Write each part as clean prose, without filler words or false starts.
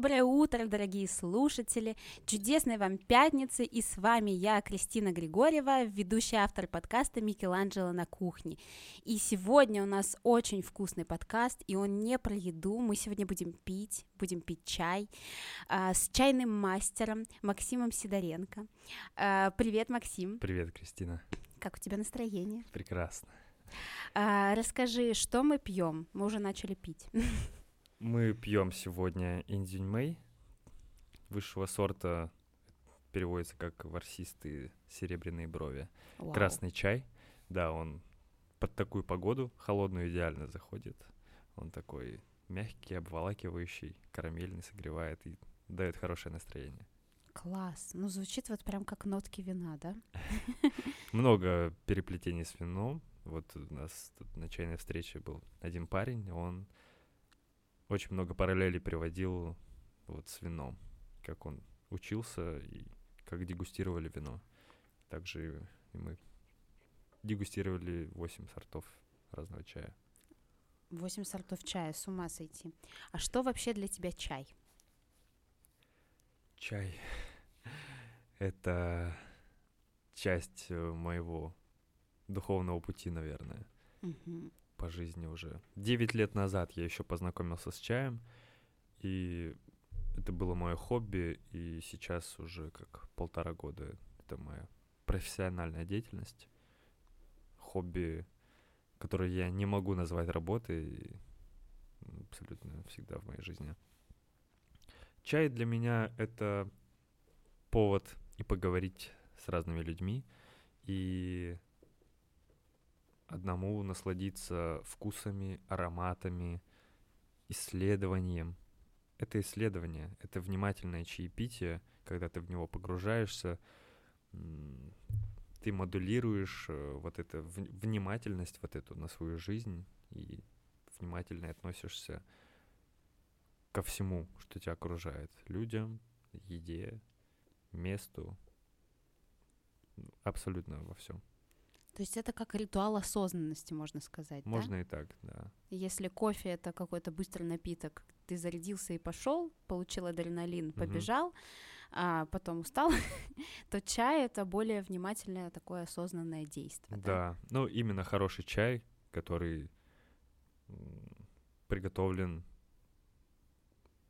Доброе утро, дорогие слушатели, чудесной вам пятницы, и с вами я, Кристина Григорьева, ведущая, автор подкаста «Микеланджело на кухне». И сегодня у нас очень вкусный подкаст, и он не про еду, мы сегодня будем пить чай с чайным мастером Максимом Сидоренко. Привет, Максим. Привет, Кристина. Как у тебя настроение? Прекрасно. Расскажи, что мы пьем? Мы уже начали пить. Мы пьем сегодня инзюньмэй высшего сорта, переводится как ворсистые серебряные брови. Wow. Красный чай, да, он под такую погоду холодную идеально заходит. Он такой мягкий, обволакивающий, карамельный, согревает и дает хорошее настроение. Класс, ну звучит вот прям как нотки вина, да? Много переплетений с вином. Вот у нас тут на чайной встрече был один парень, он очень много параллелей приводил вот с вином, как он учился и как дегустировали вино. Также и мы дегустировали 8 сортов разного чая. 8 сортов чая, с ума сойти. А что вообще для тебя чай? Чай — это часть моего духовного пути, наверное. Mm-hmm. По жизни уже. 9 лет назад я еще познакомился с чаем, и это было мое хобби, и сейчас уже как 1,5 года это моя профессиональная деятельность, хобби, которое я не могу назвать работой, абсолютно всегда в моей жизни. Чай для меня — это повод и поговорить с разными людьми, и одному насладиться вкусами, ароматами, исследованием. Это исследование, это внимательное чаепитие, когда ты в него погружаешься, ты модулируешь вот эту внимательность вот эту на свою жизнь и внимательно относишься ко всему, что тебя окружает. Людям, еде, месту, абсолютно во всем. То есть это как ритуал осознанности, можно сказать, можно, да? Можно и так, да. Если кофе — это какой-то быстрый напиток, ты зарядился и пошел, получил адреналин, побежал, а потом устал, то чай — это более внимательное такое осознанное действие. Да, ну именно хороший чай, который приготовлен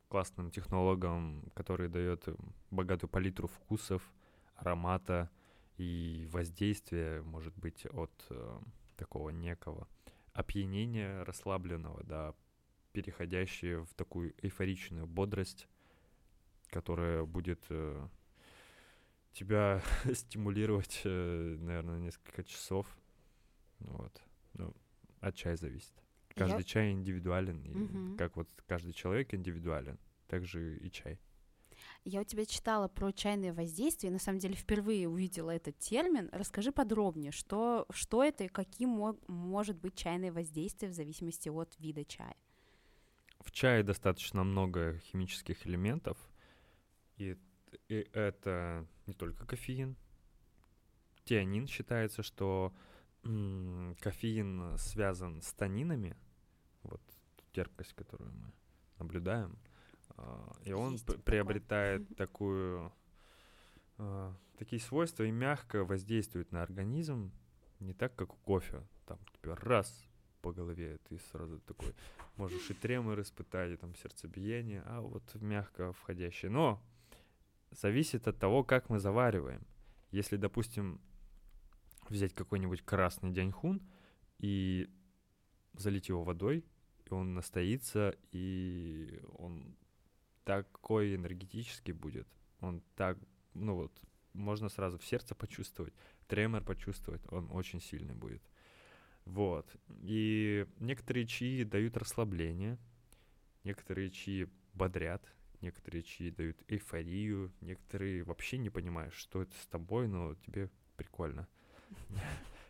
классным технологом, который дает богатую палитру вкусов, аромата, и воздействие может быть от такого некого опьянения расслабленного, да, переходящее в такую эйфоричную бодрость, которая будет тебя стимулировать, наверное, несколько часов. Вот. Ну, от чая зависит. Каждый чай индивидуален, и как вот каждый человек индивидуален, так же и чай. Я у тебя читала про чайное воздействие, на самом деле впервые увидела этот термин. Расскажи подробнее, что это и каким может быть чайное воздействие в зависимости от вида чая. В чае достаточно много химических элементов, и это не только кофеин. Теанин, считается, что кофеин связан с танинами, вот терпкость, которую мы наблюдаем. И он приобретает такие свойства и мягко воздействует на организм, не так, как у кофе. Там тебя раз по голове, ты сразу такой можешь и тремор испытать, и там сердцебиение, а вот мягко входящее. Но зависит от того, как мы завариваем. Если, допустим, взять какой-нибудь красный дяньхун и залить его водой, и он настоится, и он такой энергетический будет, он так, ну вот, можно сразу в сердце почувствовать, тремор почувствовать, он очень сильный будет. Вот, и некоторые чаи дают расслабление, некоторые чаи бодрят, некоторые чаи дают эйфорию, некоторые вообще не понимают, что это с тобой, но тебе прикольно.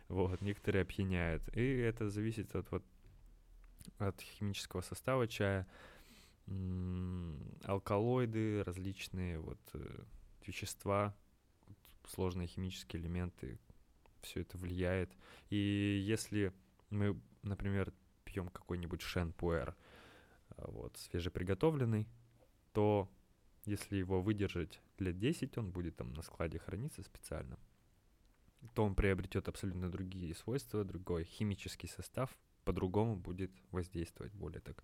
Вот, некоторые опьяняют, и это зависит от химического состава чая, алкалоиды, различные вот вещества, сложные химические элементы, все это влияет. И если мы, например, пьем какой-нибудь шен пуэр, вот, свежеприготовленный, то если его выдержать лет 10, он будет там на складе храниться специально, то он приобретет абсолютно другие свойства, другой химический состав, по-другому будет воздействовать, более так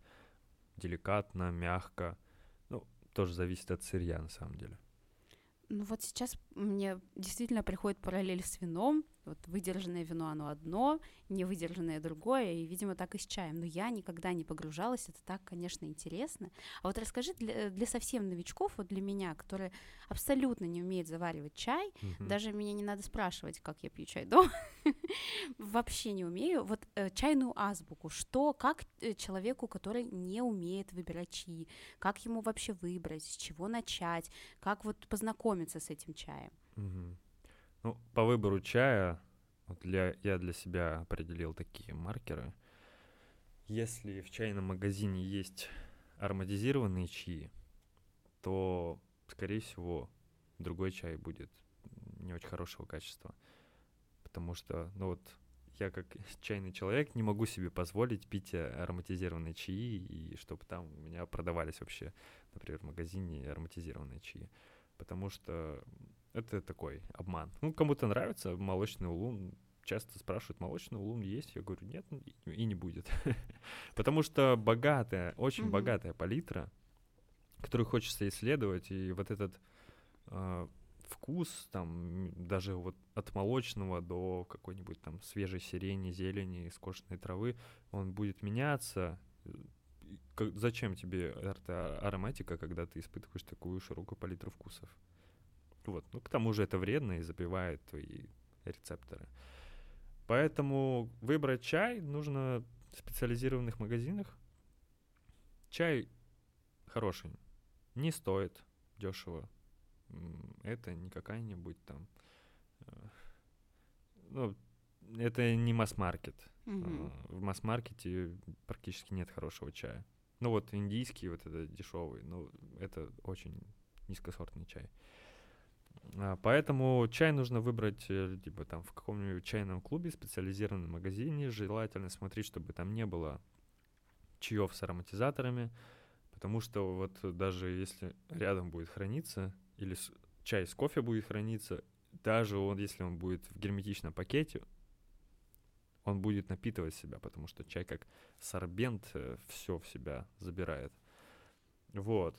деликатно, мягко. Ну, тоже зависит от сырья на самом деле. Ну вот сейчас мне действительно приходит параллель с вином. Вот выдержанное вино, оно одно, невыдержанное другое, и, видимо, так и с чаем. Но я никогда не погружалась, это так, конечно, интересно. А вот расскажи для совсем новичков, вот для меня, которые абсолютно не умеют заваривать чай, даже меня не надо спрашивать, как я пью чай дома, вообще не умею, вот чайную азбуку, что, как человеку, который не умеет выбирать чаи, как ему вообще выбрать, с чего начать, как вот познакомиться с этим чаем? Ну, по выбору чая вот я для себя определил такие маркеры. Если в чайном магазине есть ароматизированные чаи, то, скорее всего, другой чай будет не очень хорошего качества. Потому что, ну вот, я как чайный человек не могу себе позволить пить ароматизированные чаи, и чтобы там у меня продавались вообще, например, в магазине ароматизированные чаи. Потому что это такой обман. Ну, кому-то нравится молочный улун. Часто спрашивают, молочный улун есть? Я говорю, нет, и не будет. Потому что богатая, очень богатая палитра, которую хочется исследовать. И вот этот вкус, там, даже вот от молочного до какой-нибудь там свежей сирени, зелени, скошенной травы, он будет меняться. Зачем тебе ароматика, когда ты испытываешь такую широкую палитру вкусов? Вот. Ну, к тому же это вредно и забивает твои рецепторы. Поэтому выбрать чай нужно в специализированных магазинах. Чай хороший. Не стоит дешево. Это не какая-нибудь там... Ну, это не масс-маркет. В масс-маркете практически нет хорошего чая. Ну, вот индийский, вот это дешевый. Ну, это очень низкосортный чай. Поэтому чай нужно выбрать либо там в каком-нибудь чайном клубе, специализированном магазине. Желательно смотреть, чтобы там не было чаев с ароматизаторами, потому что вот даже если рядом будет храниться, или чай с кофе будет храниться, даже он, если он будет в герметичном пакете, он будет напитывать себя, потому что чай как сорбент все в себя забирает. Вот.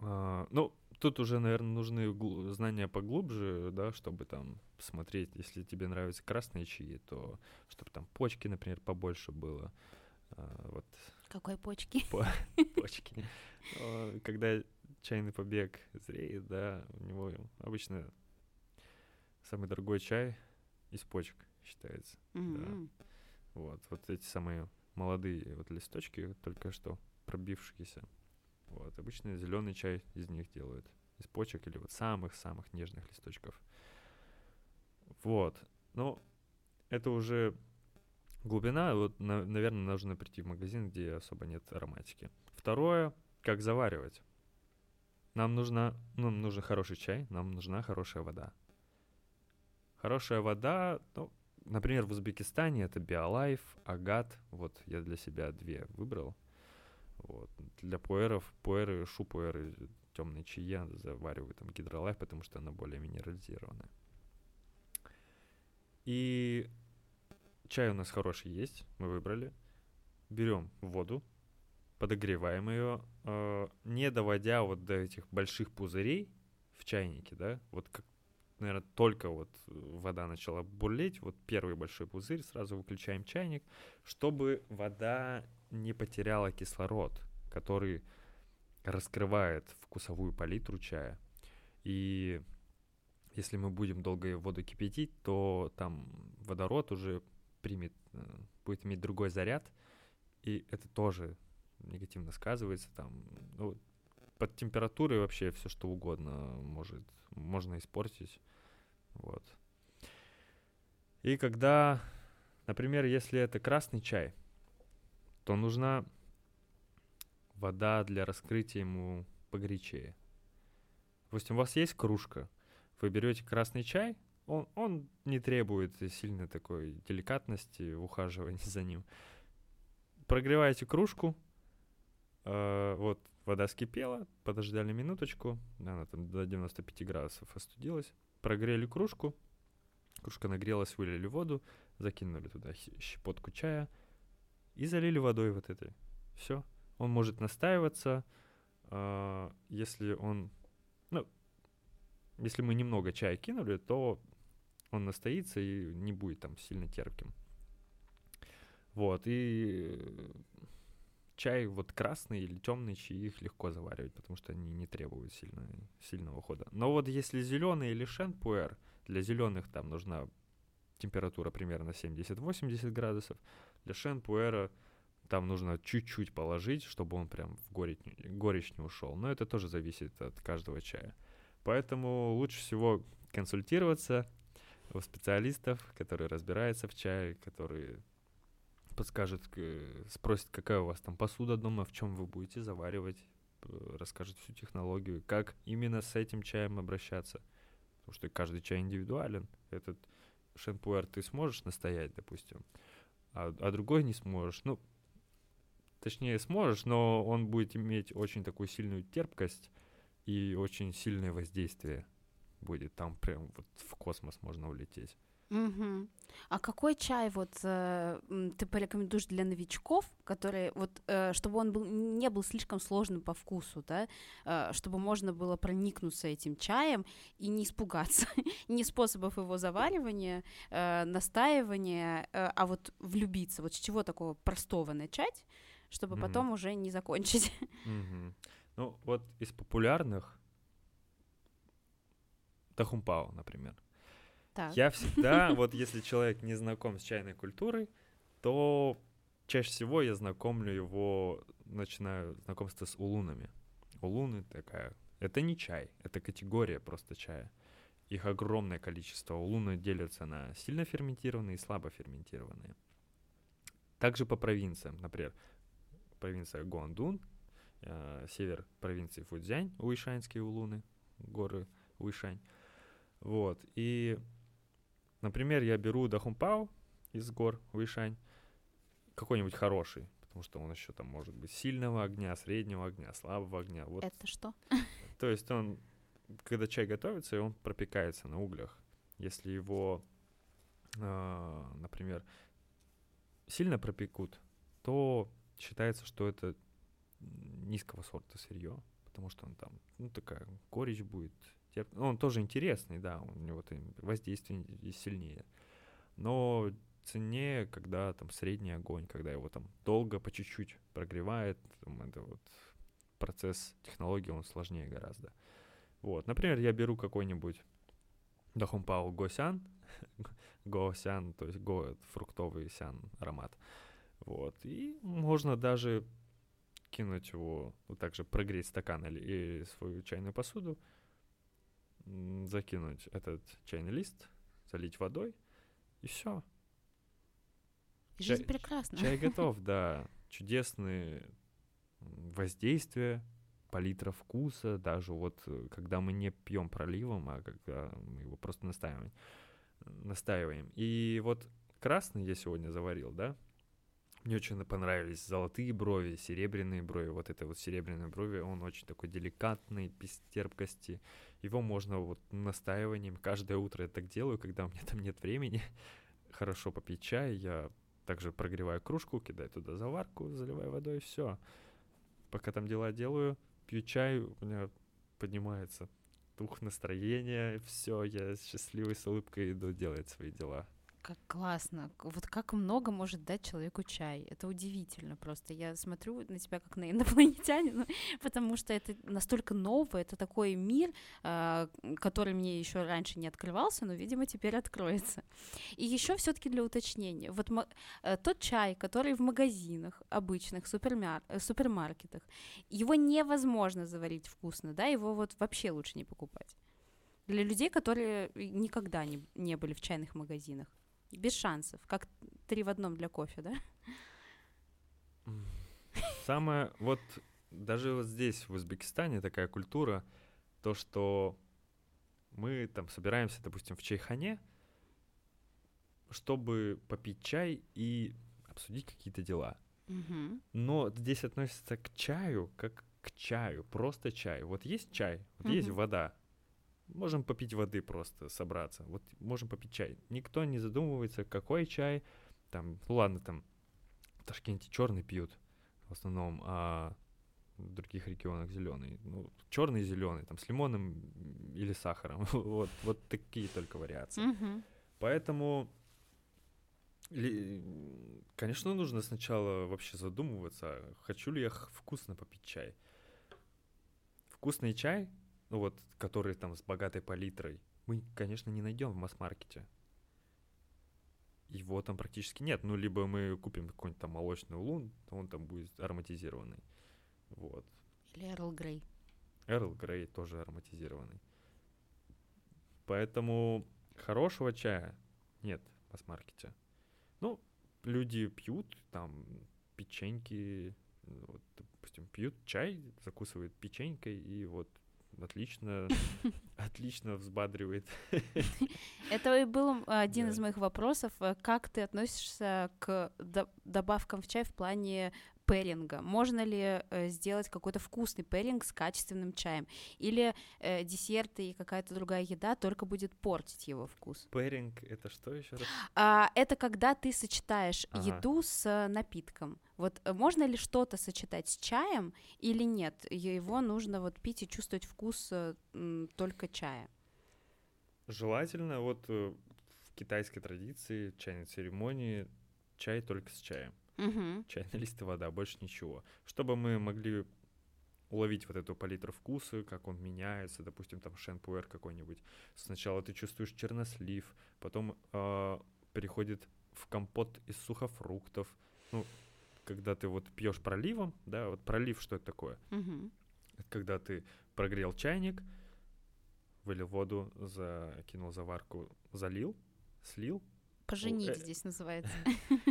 Ну, тут уже, наверное, нужны знания поглубже, да, чтобы там смотреть, если тебе нравятся красные чаи, то чтобы там почки, например, побольше было. Вот. Какой почки? Почки. Когда чайный побег зреет, да, у него обычно самый дорогой чай из почек считается. Да. Вот эти самые молодые вот листочки, только что пробившиеся. Вот, обычно зеленый чай из них делают, из почек или вот самых-самых нежных листочков. Вот, ну, это уже глубина, вот, наверное, нужно прийти в магазин, где особо нет ароматики. Второе, как заваривать. Нам нужен хороший чай, нам нужна хорошая вода. Хорошая вода, ну, например, в Узбекистане это Биолайф, Агат, вот я для себя две выбрал. Вот. Для пуэры, шу пуэры, темные чаи завариваю там гидролайф, потому что она более минерализированная. И чай у нас хороший есть, мы выбрали. Берем воду, подогреваем ее, не доводя вот до этих больших пузырей в чайнике, да, вот как, наверное, только вот вода начала бурлить, вот первый большой пузырь, сразу выключаем чайник, чтобы вода не потеряла кислород, который раскрывает вкусовую палитру чая. И если мы будем долго воду кипятить, то там водород уже будет иметь другой заряд, и это тоже негативно сказывается. Там, ну, под температурой вообще все что угодно можно испортить. Вот. И когда, например, если это красный чай, то нужна вода для раскрытия ему погорячее. Допустим, у вас есть кружка, вы берете красный чай, он не требует сильной такой деликатности в ухаживании за ним. Прогреваете кружку, вот Вода скипела, подождали минуточку, она там до 95 градусов остудилась, прогрели кружку, кружка нагрелась, вылили воду, закинули туда щепотку чая и залили водой вот этой. Все. Он может настаиваться, если он... Ну, если мы немного чая кинули, то он настоится и не будет там сильно терпким. Вот, и чай вот красный или темный чай, их легко заваривать, потому что они не требуют сильного ухода. Но вот если зеленый или шен пуэр, для зеленых там нужна температура примерно 70-80 градусов, для шен пуэра там нужно чуть-чуть положить, чтобы он прям в горечь не ушел. Но это тоже зависит от каждого чая. Поэтому лучше всего консультироваться у специалистов, которые разбираются в чае, которые подскажут, спросят, какая у вас там посуда дома, в чем вы будете заваривать, расскажут всю технологию, как именно с этим чаем обращаться. Потому что каждый чай индивидуален. Этот шен пуэр ты сможешь настоять, допустим, а другой не сможешь. Ну, точнее, сможешь, но он будет иметь очень такую сильную терпкость, и очень сильное воздействие будет. Там прям вот в космос можно улететь. Угу. А какой чай вот ты порекомендуешь для новичков, которые вот чтобы он не был слишком сложным по вкусу, да, чтобы можно было проникнуться этим чаем и не испугаться ни способов его заваривания, настаивания, а вот влюбиться. Вот с чего такого простого начать, чтобы потом уже не закончить? Ну, вот из популярных Дахунпао, например. Так. Я всегда, вот если человек не знаком с чайной культурой, то чаще всего я знакомлю его, начинаю знакомство с улунами. Улуны такая, это не чай, это категория просто чая. Их огромное количество. Улуны делятся на сильно ферментированные и слабо ферментированные. Также по провинциям, например, провинция Гуандун, север провинции Фуцзянь, уишаньские улуны, горы Уишань. Вот, и, например, я беру Дахунпао из гор Уишань, какой-нибудь хороший, потому что он еще там может быть сильного огня, среднего огня, слабого огня. Вот. Это что? То есть он, когда чай готовится, он пропекается на углях. Если его, например, сильно пропекут, то считается, что это низкого сорта сырье, потому что он там, ну, такая горечь будет. Он тоже интересный, да, у него там воздействие сильнее. Но цене, когда там средний огонь, когда его там долго по чуть-чуть прогревает, там, это вот процесс технологии, он сложнее гораздо. Вот, например, я беру какой-нибудь Дахунпао Госян, Госян, то есть го — фруктовый сян аромат. Вот, и можно даже кинуть его, вот так же прогреть стакан или свою чайную посуду, закинуть этот чайный лист, залить водой, и все. Жизнь прекрасна. Чай готов, да. Чудесные воздействия, палитра вкуса, даже вот когда мы не пьем проливом, а когда мы его просто настаиваем. И вот красный я сегодня заварил, да? Мне очень понравились золотые брови, серебряные брови. Вот это вот серебряные брови, он очень такой деликатный, без терпкости. Его можно вот настаиванием. Каждое утро я так делаю, когда у меня там нет времени. Хорошо попить чай. Я также прогреваю кружку, кидаю туда заварку, заливаю водой, и все. Пока там дела делаю, пью чай, у меня поднимается дух, настроение. Все, я счастливый, с улыбкой иду делать свои дела. Как классно. Вот как много может дать человеку чай. Это удивительно просто. Я смотрю на тебя как на инопланетянина, потому что это настолько ново, это такой мир, который мне еще раньше не открывался, но, видимо, теперь откроется. И еще все-таки для уточнения. Вот тот чай, который в магазинах обычных, супермаркетах, его невозможно заварить вкусно, да? Его вот вообще лучше не покупать. Для людей, которые никогда не были в чайных магазинах. Без шансов, как 3 в 1 для кофе, да? Самое, вот даже вот здесь, в Узбекистане, такая культура, то, что мы там собираемся, допустим, в чайхане, чтобы попить чай и обсудить какие-то дела. Но здесь относятся к чаю как к чаю, просто чаю. Вот есть чай, вот есть вода. Можем попить воды просто, собраться. Вот можем попить чай. Никто не задумывается, какой чай. Там, ну ладно, там в Ташкенте черный пьют в основном, а в других регионах зеленый. Ну, черный и зеленый, там с лимоном или сахаром. Вот, вот такие только вариации. Поэтому, конечно, нужно сначала вообще задумываться, хочу ли я вкусно попить чай. Вкусный чай, ну вот, который там с богатой палитрой, мы, конечно, не найдем в масс-маркете. Его там практически нет. Ну, либо мы купим какой-нибудь там молочный улун, то он там будет ароматизированный. Вот. Или Эрл Грей. Эрл Грей тоже ароматизированный. Поэтому хорошего чая нет в масс-маркете. Ну, люди пьют там печеньки, вот, допустим, пьют чай, закусывают печенькой, и вот отлично, отлично взбадривает. Это и был один из моих вопросов. Как ты относишься к добавкам в чай в плане пэринга? Можно ли сделать какой-то вкусный пэринг с качественным чаем? Или десерты и какая-то другая еда только будет портить его вкус? Пэринг — это что еще раз? Это когда ты сочетаешь еду с напитком. Вот можно ли что-то сочетать с чаем или нет? Его нужно вот пить и чувствовать вкус только чая. Желательно вот в китайской традиции, в чайной церемонии чай только с чаем. Чайный лист и вода, больше ничего. Чтобы мы могли уловить вот эту палитру вкуса, как он меняется, допустим, там шен пуэр какой-нибудь. Сначала ты чувствуешь чернослив, потом переходит в компот из сухофруктов. Ну, когда ты вот пьешь проливом, да, вот пролив, что это такое? Это когда ты прогрел чайник, вылил воду, закинул заварку, залил, слил. Поженить здесь называется.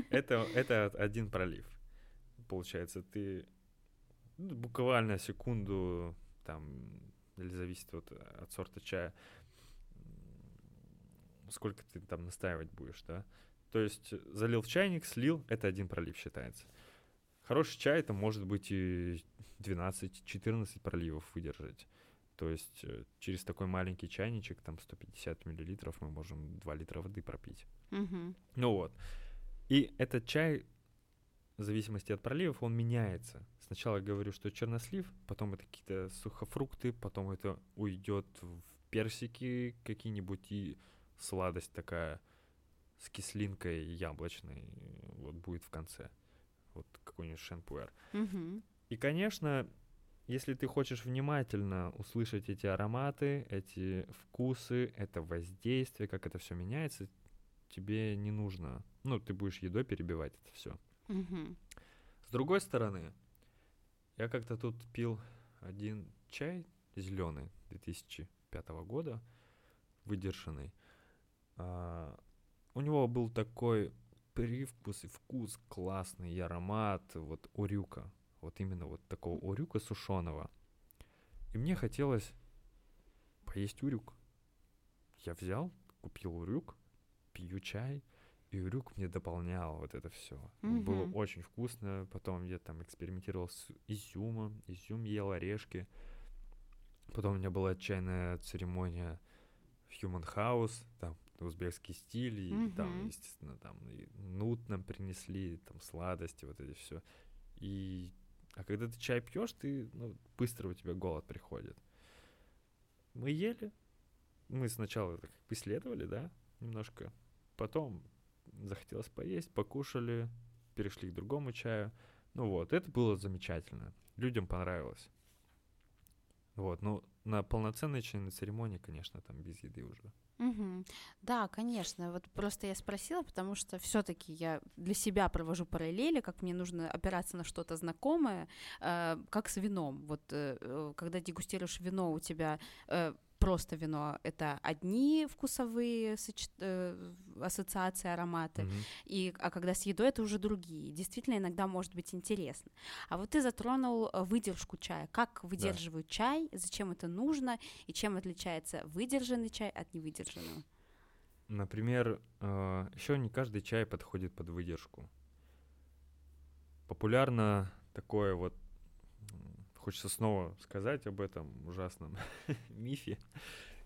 Это один пролив. Получается, ты буквально секунду, там, или зависит от сорта чая, сколько ты там настаивать будешь, да? То есть залил в чайник, слил, это один пролив считается. Хороший чай, это может быть и 12-14 проливов выдержать. То есть через такой маленький чайничек, там 150 миллилитров, мы можем 2 литра воды пропить. Ну вот. И этот чай, в зависимости от проливов, он меняется. Сначала я говорю, что чернослив, потом это какие-то сухофрукты, потом это уйдет в персики какие-нибудь и сладость такая с кислинкой яблочной вот будет в конце. Вот какой-нибудь шен пуэр. И, конечно, если ты хочешь внимательно услышать эти ароматы, эти вкусы, это воздействие, как это все меняется, тебе не нужно. Ну, ты будешь едой перебивать это все. С другой стороны, я как-то тут пил один чай зеленый 2005 года, выдержанный. У него был такой привкус и вкус классный, и аромат вот урюка. Вот именно вот такого урюка сушеного. И мне хотелось поесть урюк. Я взял, купил урюк, пью чай, и урюк мне дополнял вот это все. Было очень вкусно. Потом я там экспериментировал с изюмом. Изюм ел, орешки. Потом у меня была чайная церемония в Human House. Там узбекский стиль. И там, естественно, там и нут нам принесли, там сладости, вот это все. И а когда ты чай пьешь, ты, ну, быстро у тебя голод приходит. Мы ели. Мы сначала так исследовали, да, немножко. Потом захотелось поесть, покушали, перешли к другому чаю. Ну вот, это было замечательно. Людям понравилось. Вот, ну, на полноценной чайной церемонии, конечно, там без еды уже. Да, конечно. Вот просто я спросила, потому что все-таки я для себя провожу параллели, как мне нужно опираться на что-то знакомое, как с вином. Вот когда дегустируешь вино, у тебя просто вино — это одни вкусовые ассоциации, ароматы, а когда с едой — это уже другие. Действительно, иногда может быть интересно. А вот ты затронул выдержку чая. Как выдерживают чай, зачем это нужно, и чем отличается выдержанный чай от невыдержанного? Например, еще не каждый чай подходит под выдержку. Популярно такое вот Хочется снова сказать об этом ужасном мифе,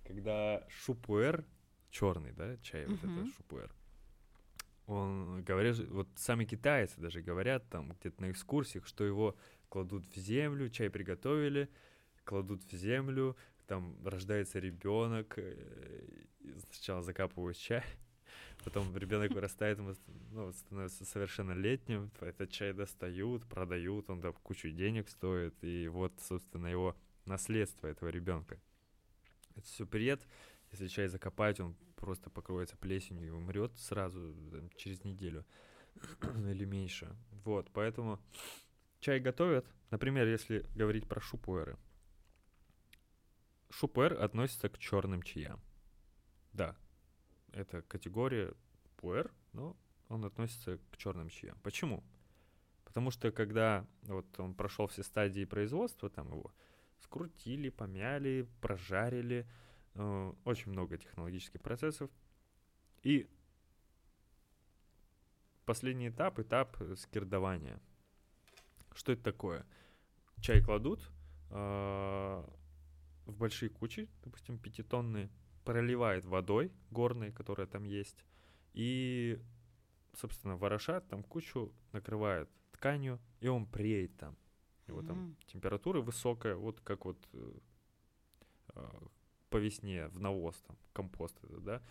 когда Шу пуэр, черный, да, чай, вот это Шу пуэр, он говорит, вот сами китайцы даже говорят там где-то на экскурсиях, что его кладут в землю, чай приготовили, кладут в землю, там рождается ребенок, сначала закапывают чай, потом ребенок вырастает, ну, становится совершеннолетним, этот чай достают, продают, он там кучу денег стоит, и вот, собственно, его наследство этого ребенка. Это все бред. Если чай закопать, он просто покроется плесенью и умрет сразу, там, через неделю или меньше. Вот, поэтому чай готовят. Например, если говорить про шу пуэры. Шу пуэр относится к черным чаям. Да, это категория пуэр, но он относится к черным чаям. Почему? Потому что когда вот он прошел все стадии производства, там его скрутили, помяли, прожарили, очень много технологических процессов. И последний этап — этап скирдования. Что это такое? Чай кладут в большие кучи, допустим, 5-тонные, проливают водой горной, которая там есть, и, собственно, ворошат там кучу, накрывают тканью, и он преет там. Его там температура высокая, вот как вот по весне в навоз, там, компост, это, да,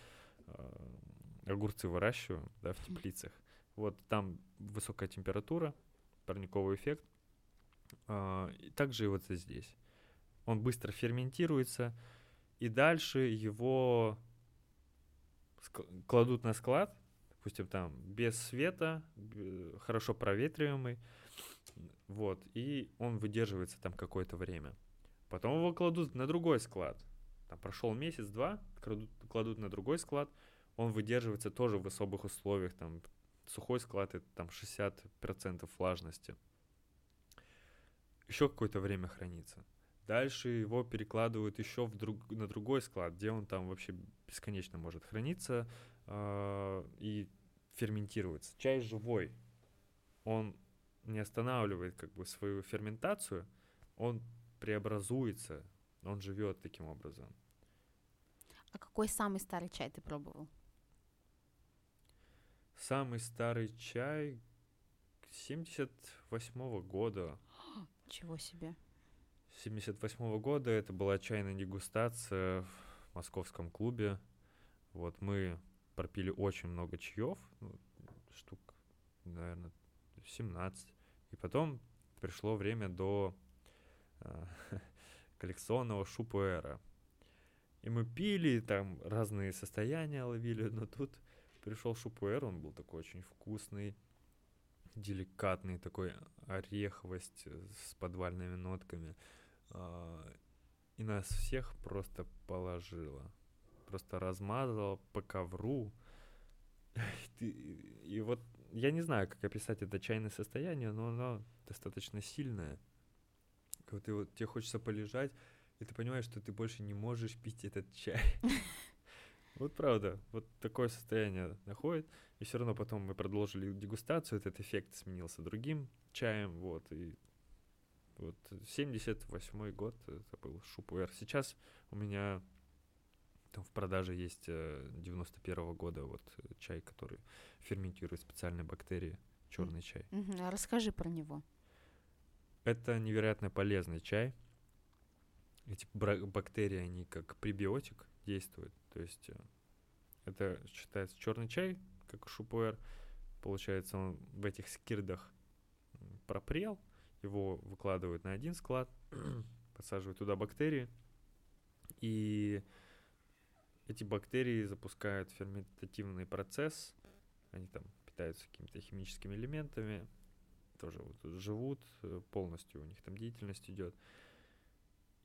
огурцы выращиваем, да, в теплицах. Вот там высокая температура, парниковый эффект. И также и вот здесь. Он быстро ферментируется, и дальше его кладут на склад, допустим, там, без света, хорошо проветриваемый, вот, и он выдерживается там какое-то время. Потом его кладут на другой склад. Там прошел месяц-два, кладут на другой склад, он выдерживается тоже в особых условиях, там сухой склад — это там 60% влажности. Еще какое-то время хранится. Дальше его перекладывают еще на другой склад, где он там вообще бесконечно может храниться и ферментироваться. Чай живой, он не останавливает как бы свою ферментацию, он преобразуется. Он живет таким образом. А какой самый старый чай ты пробовал? Самый старый чай 78-го года. Чего себе? 78-го года это была чайная дегустация в московском клубе. Вот мы пропили очень много чаев, штук, наверное, 17. И потом пришло время до коллекционного шу пуэра. И мы пили, там разные состояния ловили, но тут пришел шу пуэр, он был такой очень вкусный, деликатный, такой ореховость с подвальными нотками. И нас всех просто положило. Просто размазало по ковру. И вот я не знаю, как описать это чайное состояние, но оно достаточно сильное. Вот, и вот тебе хочется полежать, и ты понимаешь, что ты больше не можешь пить этот чай. Вот правда, вот такое состояние находит. И все равно потом мы продолжили дегустацию, этот эффект сменился другим чаем. Вот, и вот 78-й год это был шу пуэр. Сейчас у меня там в продаже есть 91-го года вот чай, который ферментирует специальные бактерии, черный чай. Расскажи про него. Это невероятно полезный чай. Эти бактерии, они как пребиотик действуют. То есть это считается черный чай, как шу пуэр. Получается, он в этих скирдах пропрел, его выкладывают на один склад, подсаживают туда бактерии, и эти бактерии запускают ферментативный процесс. Они там питаются какими-то химическими элементами, тоже вот живут, полностью у них там деятельность идет.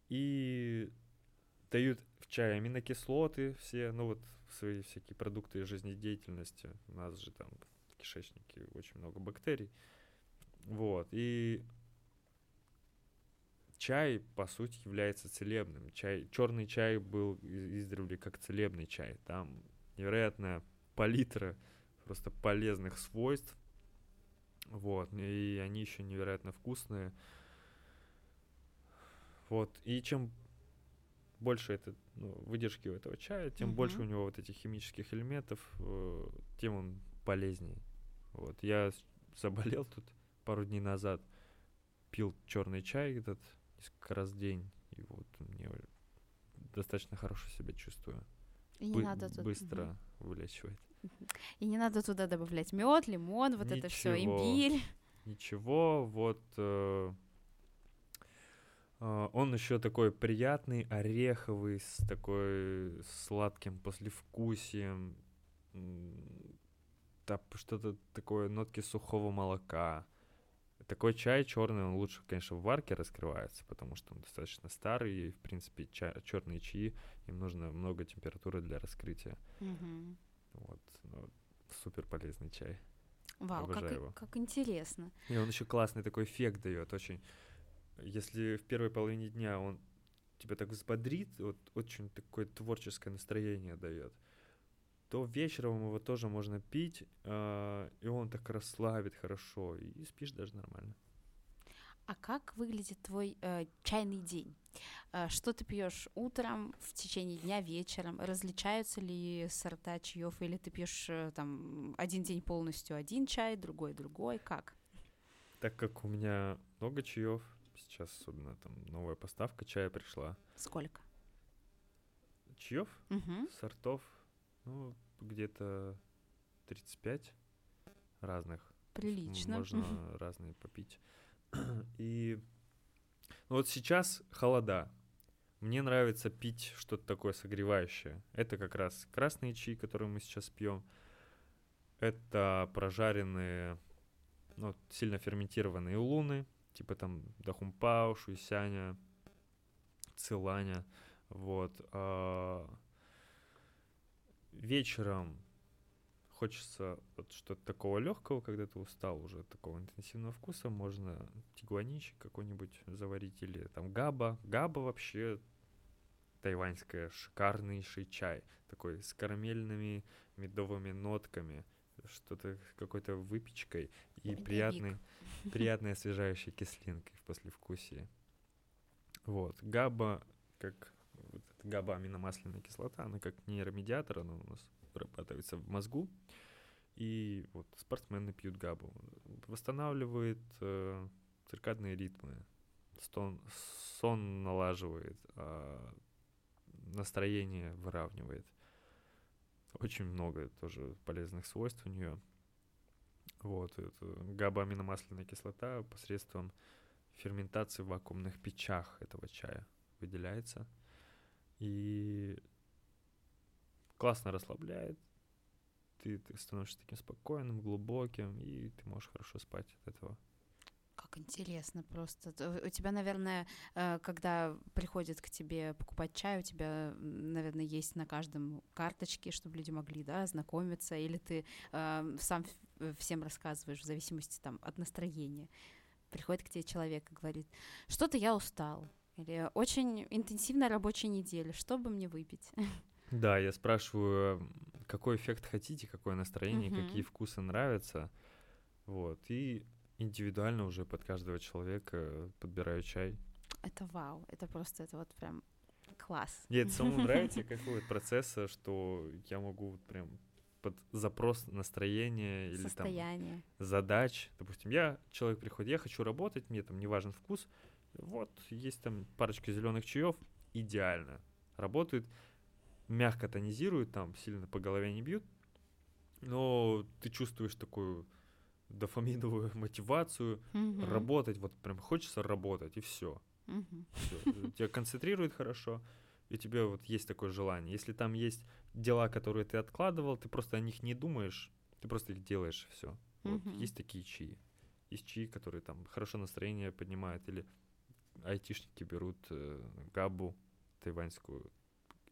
И дают в чай аминокислоты все, ну вот свои всякие продукты жизнедеятельности. У нас же там в кишечнике очень много бактерий. Вот, и чай, по сути, является целебным. Черный чай был издревле как целебный чай. Там невероятная палитра просто полезных свойств. Вот, и они еще невероятно вкусные. Вот. И чем больше это, выдержки у этого чая, тем больше у него вот этих химических элементов, тем он полезней. Вот. Я заболел тут пару дней назад, пил черный чай этот несколько раз в день, и вот мне достаточно хорошо себя чувствую. И не надо тут быстро вылечивает. И не надо туда добавлять мед, лимон, вот это все, имбирь. Ничего, вот он еще такой приятный, ореховый, с такой сладким послевкусием, что-то такое, нотки сухого молока. Такой чай черный, он лучше, конечно, в варке раскрывается, потому что он достаточно старый, и, в принципе, черные чаи, им нужно много температуры для раскрытия. Mm-hmm. Вот, супер полезный чай. Вау, как интересно. И он еще классный такой эффект дает, очень. Если в первой половине дня он тебя так взбодрит, вот очень такое творческое настроение дает, то вечером его тоже можно пить, и он так расслабит хорошо, и спишь даже нормально. А как выглядит твой чайный день? Что ты пьешь утром, в течение дня, вечером? Различаются ли сорта чаев, или ты пьешь там один день полностью один чай, другой? Как? Так как у меня много чаев, сейчас особенно там новая поставка чая пришла. Сколько? Чаев? Сортов? Где-то 35 разных. Прилично. Можно разные попить. И вот сейчас холода. Мне нравится пить что-то такое согревающее. Это как раз красные чаи, которые мы сейчас пьем. Это прожаренные, сильно ферментированные улуны, типа там Дахунпао, Шуйсяня, Циланя. Вот. Вечером хочется вот что-то такого легкого, когда ты устал уже от такого интенсивного вкуса, можно тигуаньинь какой-нибудь заварить или там габа. Габа вообще тайваньская, шикарнейший чай, такой с карамельными медовыми нотками, что-то какой-то выпечкой и приятной освежающей кислинкой в послевкусии. Вот, габа как... Вот габа, аминомасляная кислота, она как нейромедиатор, она у нас вырабатывается в мозгу. И вот спортсмены пьют габу. Восстанавливает циркадные ритмы, сон налаживает, настроение выравнивает. Очень много тоже полезных свойств у нее. Вот, габа-аминомасляная кислота посредством ферментации в вакуумных печах этого чая выделяется. И классно расслабляет, ты становишься таким спокойным, глубоким, и ты можешь хорошо спать от этого. Как интересно просто. У тебя, наверное, когда приходят к тебе покупать чай, у тебя, наверное, есть на каждом карточке, чтобы люди могли, да, ознакомиться, или ты сам всем рассказываешь в зависимости там от настроения. Приходит к тебе человек и говорит: «Что-то я устал», или «Очень интенсивная рабочая неделя, что бы мне выпить?» Да, я спрашиваю, какой эффект хотите, какое настроение, какие вкусы нравятся. Вот. И индивидуально уже под каждого человека подбираю чай. Это вау, это просто, это вот прям класс. Мне это самому нравится, какой процесс, что я могу вот прям под запрос настроения или состояние, там задач. Допустим, человек приходит, я хочу работать, мне там не важен вкус, вот, есть там парочка зеленых чаев, идеально. Работает, мягко тонизирует, там сильно по голове не бьют, но ты чувствуешь такую дофаминовую мотивацию работать, вот прям хочется работать, и все. Тебя концентрирует хорошо, и у тебя вот есть такое желание. Если там есть дела, которые ты откладывал, ты просто о них не думаешь, ты просто их делаешь, и все. Вот, есть такие чаи. Есть чаи, которые там хорошо настроение поднимают, или айтишники берут габу тайваньскую,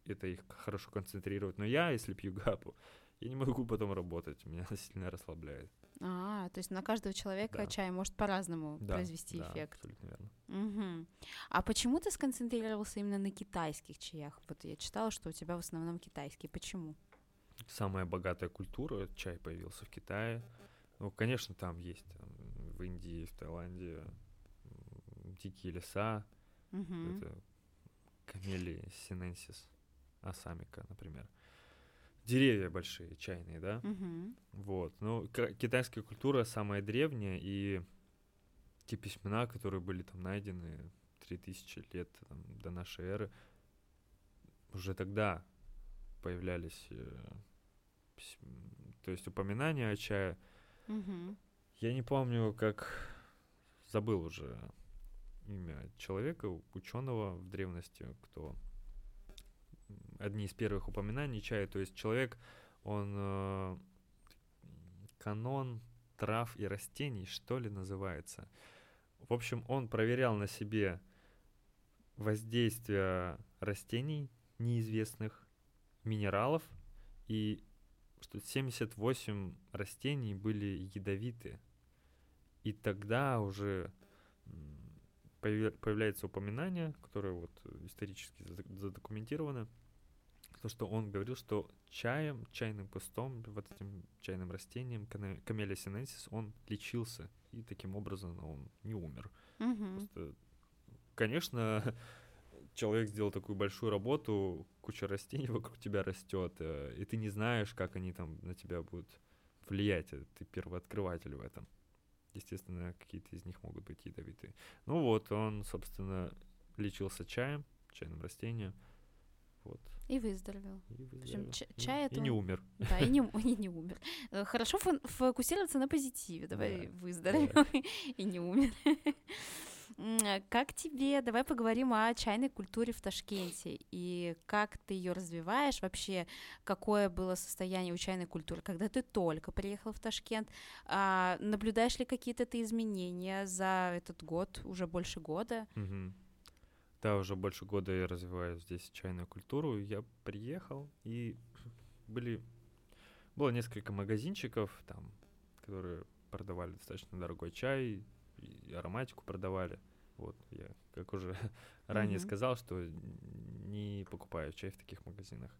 это их хорошо концентрирует. Но я, если пью габу, я не могу потом работать, меня сильно расслабляет. То есть на каждого человека чай может по-разному произвести эффект. Абсолютно верно. А почему ты сконцентрировался именно на китайских чаях? Вот я читала, что у тебя в основном китайские. Почему? Самая богатая культура, чай появился в Китае. Ну, конечно, там есть в Индии, в Таиланде дикие леса, Угу. Это камелия синенсис, асамика, например. Деревья большие, чайные, да? Угу. Вот. Ну, китайская культура самая древняя, и те письмена, которые были там найдены 3000 лет там, до нашей эры, уже тогда появлялись... То есть упоминания о чае. Угу. Я не помню, как... Забыл уже имя человека, ученого в древности, кто... Одни из первых упоминаний чая. То есть человек, он канон трав и растений, что ли, называется. В общем, он проверял на себе воздействие растений, неизвестных минералов, и что 78 растений были ядовиты. И тогда уже появляется упоминание, которое вот исторически задокументировано, то, что он говорил, что чаем, чайным кустом, вот этим чайным растением, камелия синенсис, он лечился, и таким образом он не умер. Mm-hmm. Просто, конечно, человек сделал такую большую работу, куча растений вокруг тебя растет, и ты не знаешь, как они там на тебя будут влиять, ты первооткрыватель в этом. Естественно, какие-то из них могут быть ядовитые. Ну вот, он, собственно, лечился чаем, чайным растением. Вот. И выздоровел. Причем чай это... И не умер. Да, и не умер. Хорошо фокусироваться на позитиве. Давай выздоровел и не умер. Как тебе... Давай поговорим о чайной культуре в Ташкенте. И как ты ее развиваешь вообще? Какое было состояние у чайной культуры, когда ты только приехала в Ташкент? А наблюдаешь ли какие-то ты изменения за этот год, уже больше года? Угу. Да, уже больше года я развиваю здесь чайную культуру. Я приехал, и было несколько магазинчиков, там, которые продавали достаточно дорогой чай, и ароматику продавали. Вот, я, как уже ранее сказал, что не покупаю чай в таких магазинах.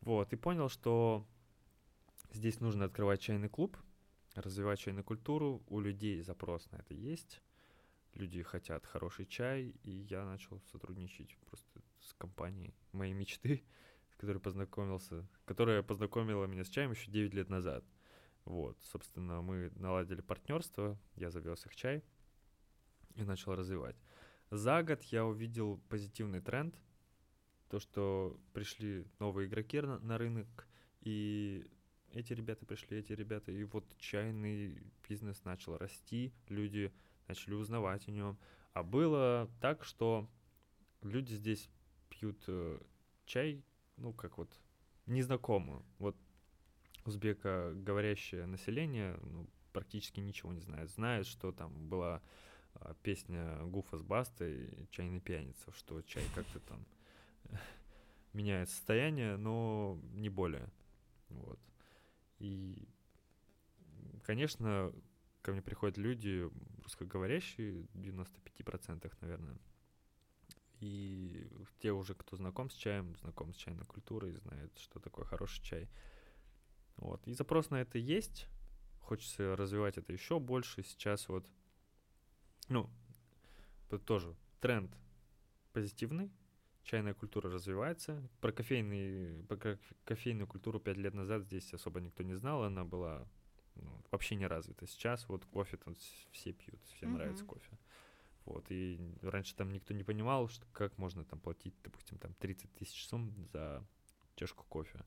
Вот, и понял, что здесь нужно открывать чайный клуб, развивать чайную культуру, у людей запрос на это есть, люди хотят хороший чай, и я начал сотрудничать просто с компанией «Мои мечты», которая познакомила меня с чаем еще 9 лет назад. Вот, собственно, мы наладили партнерство, я завез их чай и начал развивать. За год я увидел позитивный тренд, то, что пришли новые игроки на рынок, и эти ребята пришли, и вот чайный бизнес начал расти, люди начали узнавать о нем. А было так, что люди здесь пьют чай, ну, как вот, незнакомую, вот. Узбекоговорящее население практически ничего не знает. Знает, что там была песня Гуфа с Бастой «Чайный пьяница», что чай как-то там меняет состояние, но не более. Вот. И, конечно, ко мне приходят люди русскоговорящие, в 95%, наверное. И те уже, кто знаком с чаем, знаком с чайной культурой, знают, что такое хороший чай. Вот. И запрос на это есть. Хочется развивать это еще больше. Сейчас вот, тоже тренд позитивный. Чайная культура развивается. Про кофейную культуру 5 лет назад здесь особо никто не знал. Она была вообще не развита. Сейчас вот кофе там все пьют, всем нравится кофе. Вот. И раньше там никто не понимал, что как можно там платить, допустим, там 30 000 сом за чашку кофе.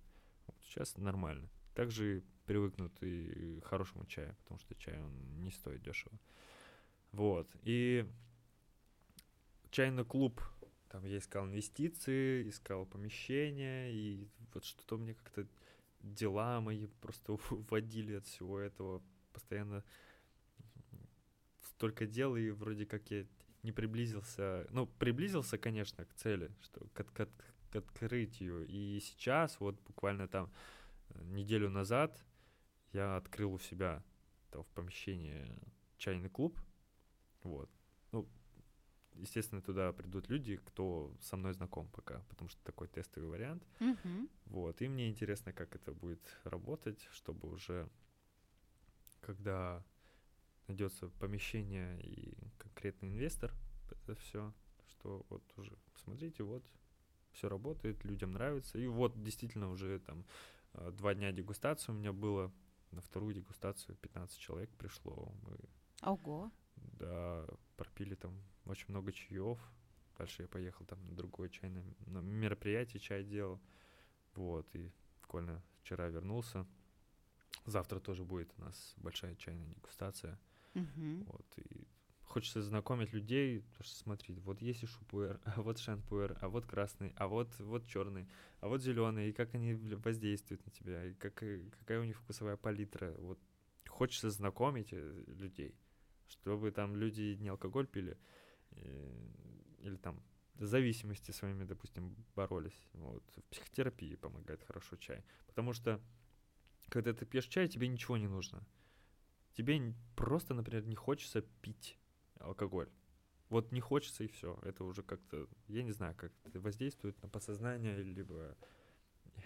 Сейчас нормально. Также привыкнут и к хорошему чаю, потому что чай, он не стоит дешево. Вот. И чайный клуб, там я искал инвестиции, искал помещения, и вот что-то мне как-то дела мои просто уводили от всего этого. Постоянно столько дел, и вроде как я не приблизился. Ну, приблизился, конечно, к цели, что к открытию. И сейчас, вот буквально там неделю назад, я открыл у себя там в помещении чайный клуб. Вот. Ну, естественно, туда придут люди, кто со мной знаком пока, потому что такой тестовый вариант. Mm-hmm. Вот. И мне интересно, как это будет работать, чтобы уже, когда найдется помещение и конкретный инвестор, это все, что вот уже, смотрите, вот, все работает, людям нравится. И вот действительно уже там 2 дня дегустации у меня было. На вторую дегустацию 15 человек пришло. Мы, ого! Да, пропили там очень много чаев. Дальше я поехал там на другое чайное мероприятие, чай делал. Вот, и буквально вчера вернулся. Завтра тоже будет у нас большая чайная дегустация. Uh-huh. Вот, и хочется знакомить людей, потому что смотреть, вот есть и шу пуэр, а вот шен пуэр, а вот красный, а вот черный, а вот зеленый, и как они воздействуют на тебя, и какая у них вкусовая палитра. Вот хочется знакомить людей, чтобы там люди не алкоголь пили, или там зависимости с вами, допустим, боролись. Вот. В психотерапии помогает хорошо чай. Потому что, когда ты пьешь чай, тебе ничего не нужно. Тебе просто, например, не хочется пить алкоголь. Вот не хочется, и все. Это уже как-то, я не знаю, как это воздействует на подсознание, либо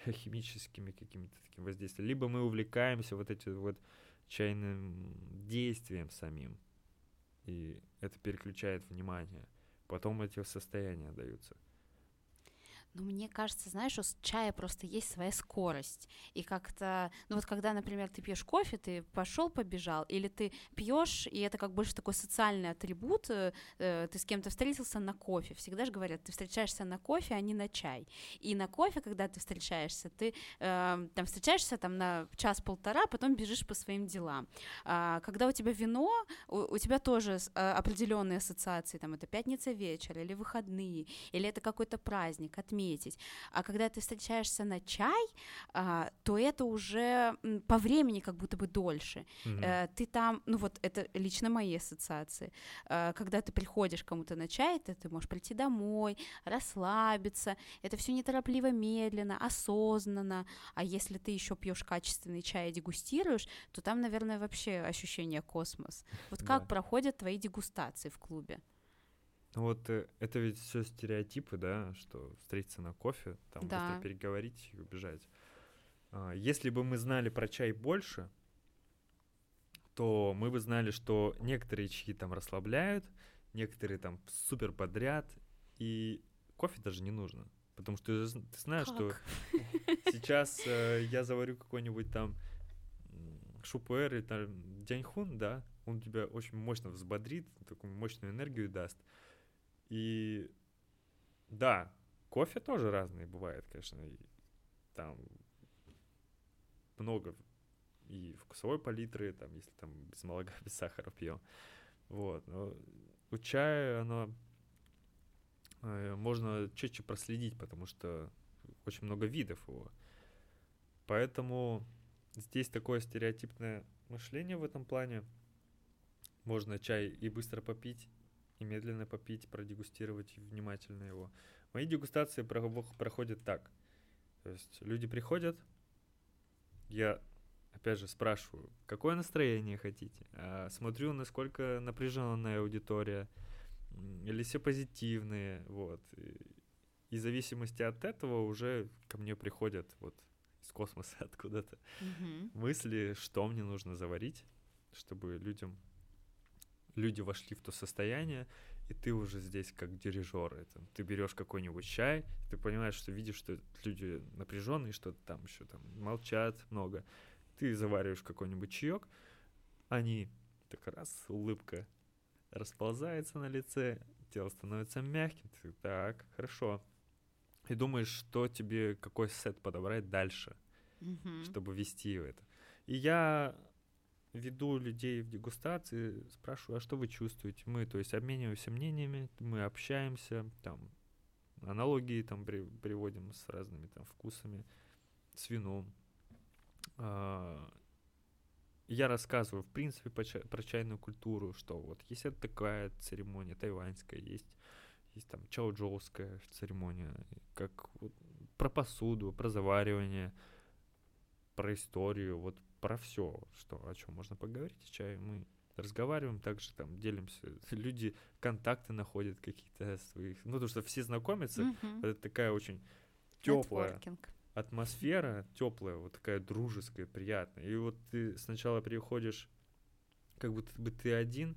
химическими какими-то такими воздействиями. Либо мы увлекаемся вот этим вот чайным действием самим. И это переключает внимание. Потом эти состояния даются. Ну, мне кажется, знаешь, у чая просто есть своя скорость. И как-то, ну вот когда, например, ты пьешь кофе, ты пошел, побежал, или ты пьешь, и это как больше такой социальный атрибут, ты с кем-то встретился на кофе. Всегда же говорят, ты встречаешься на кофе, а не на чай. И на кофе, когда ты там встречаешься там, на час-полтора, потом бежишь по своим делам. Когда у тебя вино, у тебя тоже определенные ассоциации, там это пятница вечер, или выходные, или это какой-то праздник, отмеченный. А когда ты встречаешься на чай, то это уже по времени как будто бы дольше. Mm-hmm. Ты там, ну вот это лично мои ассоциации. Когда ты приходишь кому-то на чай, ты можешь прийти домой, расслабиться. Это все неторопливо, медленно, осознанно. А если ты еще пьешь качественный чай и дегустируешь, то там, наверное, вообще ощущение космос. Вот как проходят твои дегустации в клубе? Ну вот это ведь все стереотипы, да, что встретиться на кофе, там просто переговорить и убежать. Если бы мы знали про чай больше, то мы бы знали, что некоторые чаи там расслабляют, некоторые там супер подряд, и кофе даже не нужно. Потому что ты знаешь, что сейчас я заварю какой-нибудь там шу пуэр или там дяньхун, да, он тебя очень мощно взбодрит, такую мощную энергию даст. И да, кофе тоже разные бывает, конечно, и там много и вкусовой палитры, там, если там без молока, без сахара пьем. Вот. Но у чая оно можно чаще проследить, потому что очень много видов его. Поэтому здесь такое стереотипное мышление в этом плане. Можно чай и быстро попить, и медленно попить, продегустировать внимательно его. Мои дегустации проходят так. То есть люди приходят, я, опять же, спрашиваю, какое настроение хотите? Смотрю, насколько напряженная аудитория, или все позитивные, вот. И в зависимости от этого уже ко мне приходят вот из космоса откуда-то мысли, что мне нужно заварить, чтобы люди вошли в то состояние, и ты уже здесь как дирижер. Ты берешь какой-нибудь чай, ты понимаешь, что видишь, что люди напряженные, что-то там еще там молчат много. Ты завариваешь какой-нибудь чаек, они так раз, улыбка расползается на лице, тело становится мягким, ты так, хорошо. И думаешь, что тебе, какой сет подобрать дальше, чтобы вести это. И я веду людей в дегустации, спрашиваю, а что вы чувствуете? Мы, то есть, обмениваемся мнениями, мы общаемся, там, аналогии там приводим с разными там вкусами, с вином. Я рассказываю, в принципе, про чайную культуру, что вот есть это такая церемония тайваньская, есть там чао-джоуская церемония, как вот, про посуду, про заваривание, про историю, вот про все, что, о чем можно поговорить с чаем. Мы разговариваем, также там делимся. Люди контакты находят какие-то своих. Ну, потому что все знакомятся. Это такая очень теплая атмосфера, теплая, вот такая дружеская, приятная. И вот ты сначала приходишь, как будто бы ты один,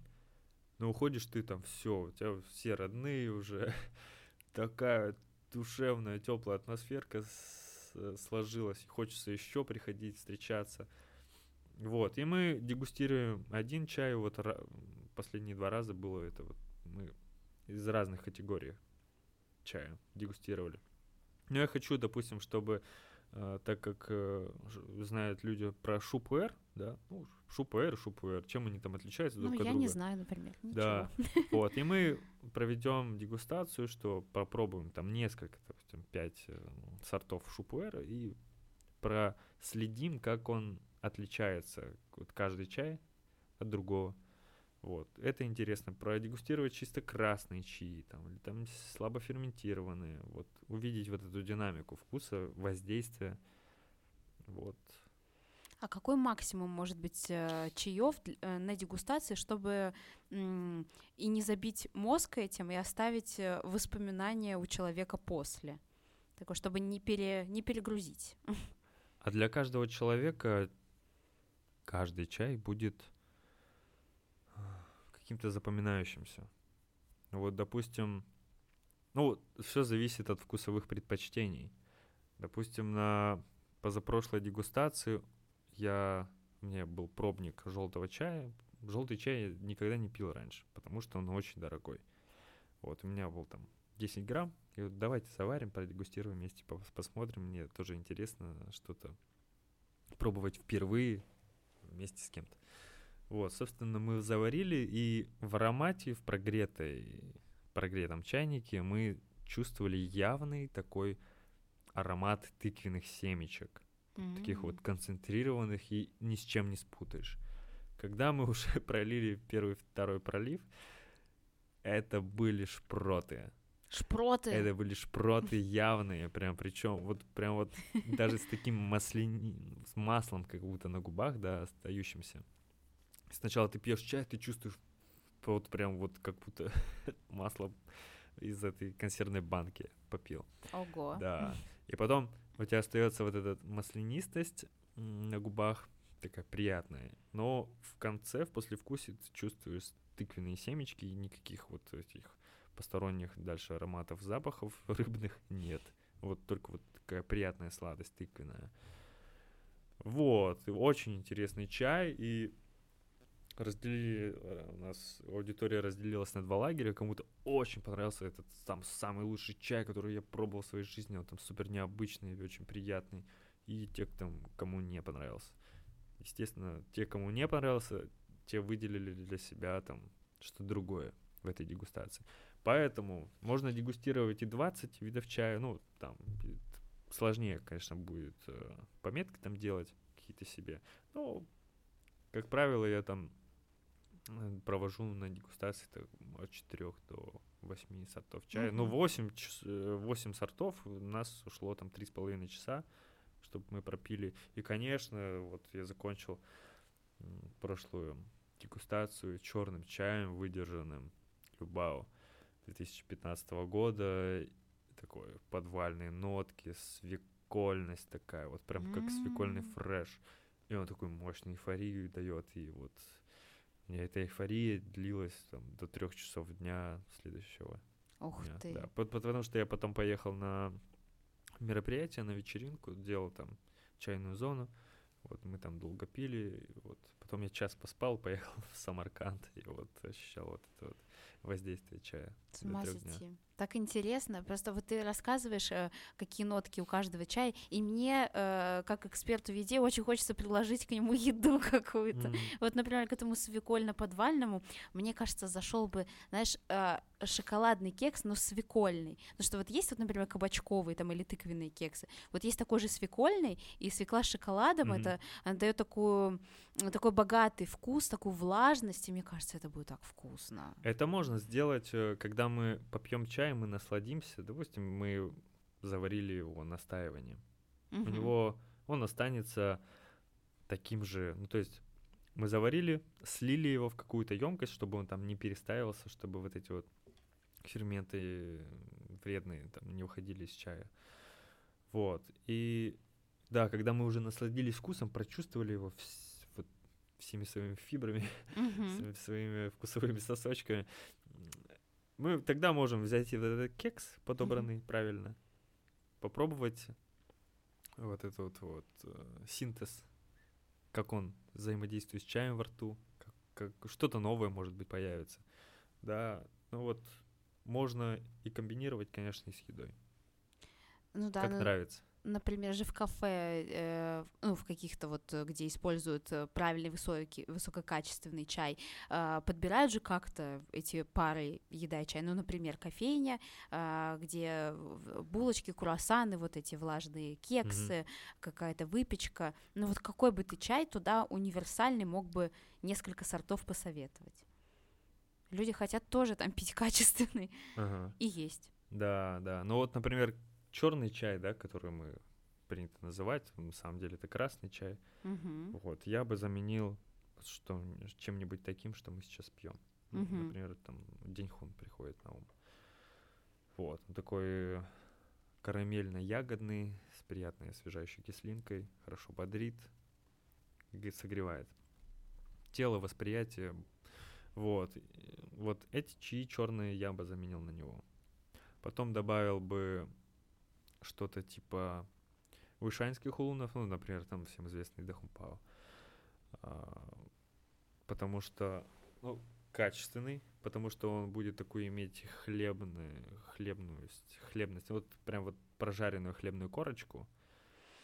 но уходишь ты там, все, у тебя все родные уже, такая душевная, теплая атмосферка сложилась, хочется еще приходить, встречаться. Вот, и мы дегустируем один чай, вот последние два раза было это, вот мы из разных категорий чая дегустировали. Но я хочу, допустим, чтобы, так как знают люди про шу пуэр, да, ну, шу пуэр, чем они там отличаются друг от друга? Ну, я не знаю, например, ничего. Да, вот, и мы проведем дегустацию, что попробуем там несколько, допустим, 5 сортов шу пуэра и проследим, как он отличается, вот, каждый чай от другого. Вот, это интересно, продегустировать чисто красные чаи, там, или там слабо ферментированные, вот, увидеть вот эту динамику вкуса, воздействия, вот. А какой максимум может быть чаев на дегустации, чтобы и не забить мозг этим, и оставить воспоминания у человека после, такое, чтобы не перегрузить? А для каждого человека каждый чай будет каким-то запоминающимся. Вот, допустим, ну, все зависит от вкусовых предпочтений. Допустим, на позапрошлой дегустации у меня был пробник желтого чая. Желтый чай я никогда не пил раньше, потому что он очень дорогой. Вот, у меня был там 10 грамм. И вот давайте заварим, продегустируем вместе, посмотрим. Мне тоже интересно что-то пробовать впервые вместе с кем-то. Вот, собственно, мы заварили, и в аромате, в прогретом чайнике мы чувствовали явный такой аромат тыквенных семечек, таких вот концентрированных, и ни с чем не спутаешь. Когда мы уже пролили первый, второй пролив, это были шпроты. Шпроты? Это были шпроты явные, прям, причем вот прям вот даже с таким маслом как будто на губах, да, остающимся. Сначала ты пьешь чай, ты чувствуешь вот прям вот как будто масло из этой консервной банки попил. Ого. Да. И потом у тебя остается вот эта маслянистость на губах, такая приятная. Но в конце, в послевкусе ты чувствуешь тыквенные семечки, и никаких вот этих посторонних дальше ароматов, запахов рыбных нет. Вот только вот такая приятная сладость тыквенная. Вот. И очень интересный чай, и у нас аудитория разделилась на два лагеря. Кому-то очень понравился этот там самый лучший чай, который я пробовал в своей жизни. Он там супер необычный, очень приятный. И те, кому не понравился. Естественно, те, кому не понравился, те выделили для себя там что-то другое в этой дегустации. Поэтому можно дегустировать и 20 видов чая. Ну, там сложнее, конечно, будет пометки там делать какие-то себе. Но, как правило, я там провожу на дегустации от 4 до 8 сортов чая. Ну, 8 сортов у нас ушло там 3,5 часа, чтобы мы пропили. И, конечно, вот я закончил прошлую дегустацию черным чаем, выдержанным Лю Бао 2015 года. Такой подвальные нотки, свекольность такая, вот прям как свекольный фреш. И он такую мощную эйфорию дает, и вот у меня эта эйфория длилась там до 3 часов дня следующего. Ух дня. Ты! Да. Потому что я потом поехал на мероприятие, на вечеринку, делал там чайную зону, вот мы там долго пили, вот потом я час поспал, поехал в Самарканд и вот ощущал вот это вот воздействие чая. С ума сойти. Так интересно, просто вот ты рассказываешь, какие нотки у каждого чая, и мне, как эксперту в еде, очень хочется приложить к нему еду какую-то. Вот, например, к этому свекольно-подвальному, мне кажется, зашел бы, знаешь, шоколадный кекс, но свекольный. Потому что вот есть, вот, например, кабачковые там, или тыквенные кексы, вот есть такой же свекольный, и свекла с шоколадом, она даёт такой богатый вкус, такую влажность, и мне кажется, это будет так вкусно. Это можно сделать, когда мы попьем чай, мы насладимся. Допустим, мы заварили его настаиванием. У него он останется таким же. Ну, то есть мы заварили, слили его в какую-то емкость, чтобы он там не перестаивался, чтобы вот эти вот ферменты вредные там не уходили из чая. Вот. И да, когда мы уже насладились вкусом, прочувствовали его всеми своими фибрами, своими вкусовыми сосочками. Мы тогда можем взять этот кекс, подобранный правильно, попробовать вот этот вот синтез, как он взаимодействует с чаем во рту, как что-то новое, может быть, появится. Да, ну вот можно и комбинировать, конечно, и с едой. Ну да, как нравится. Например, же в кафе, ну, в каких-то вот, где используют правильный высококачественный чай, подбирают же как-то эти пары еда и чай. Ну, например, кофейня, где булочки, круассаны, вот эти влажные кексы, какая-то выпечка. Ну, вот какой бы ты чай туда универсальный мог бы несколько сортов посоветовать? Люди хотят тоже там пить качественный и есть. Да, да. Ну, вот, например, черный чай, да, который мы принято называть, на самом деле это красный чай. Вот, я бы заменил чем-нибудь таким, что мы сейчас пьем. Например, там Дяньхун приходит на ум. Вот, он такой карамельно-ягодный, с приятной освежающей кислинкой, хорошо бодрит, согревает тело, восприятие. Вот, вот эти чаи черные я бы заменил на него. Потом добавил бы что-то типа уишаньских улунов, ну, например, там всем известный Дахунпао. Потому что, ну, качественный, потому что он будет такую иметь хлебность, вот прям вот прожаренную хлебную корочку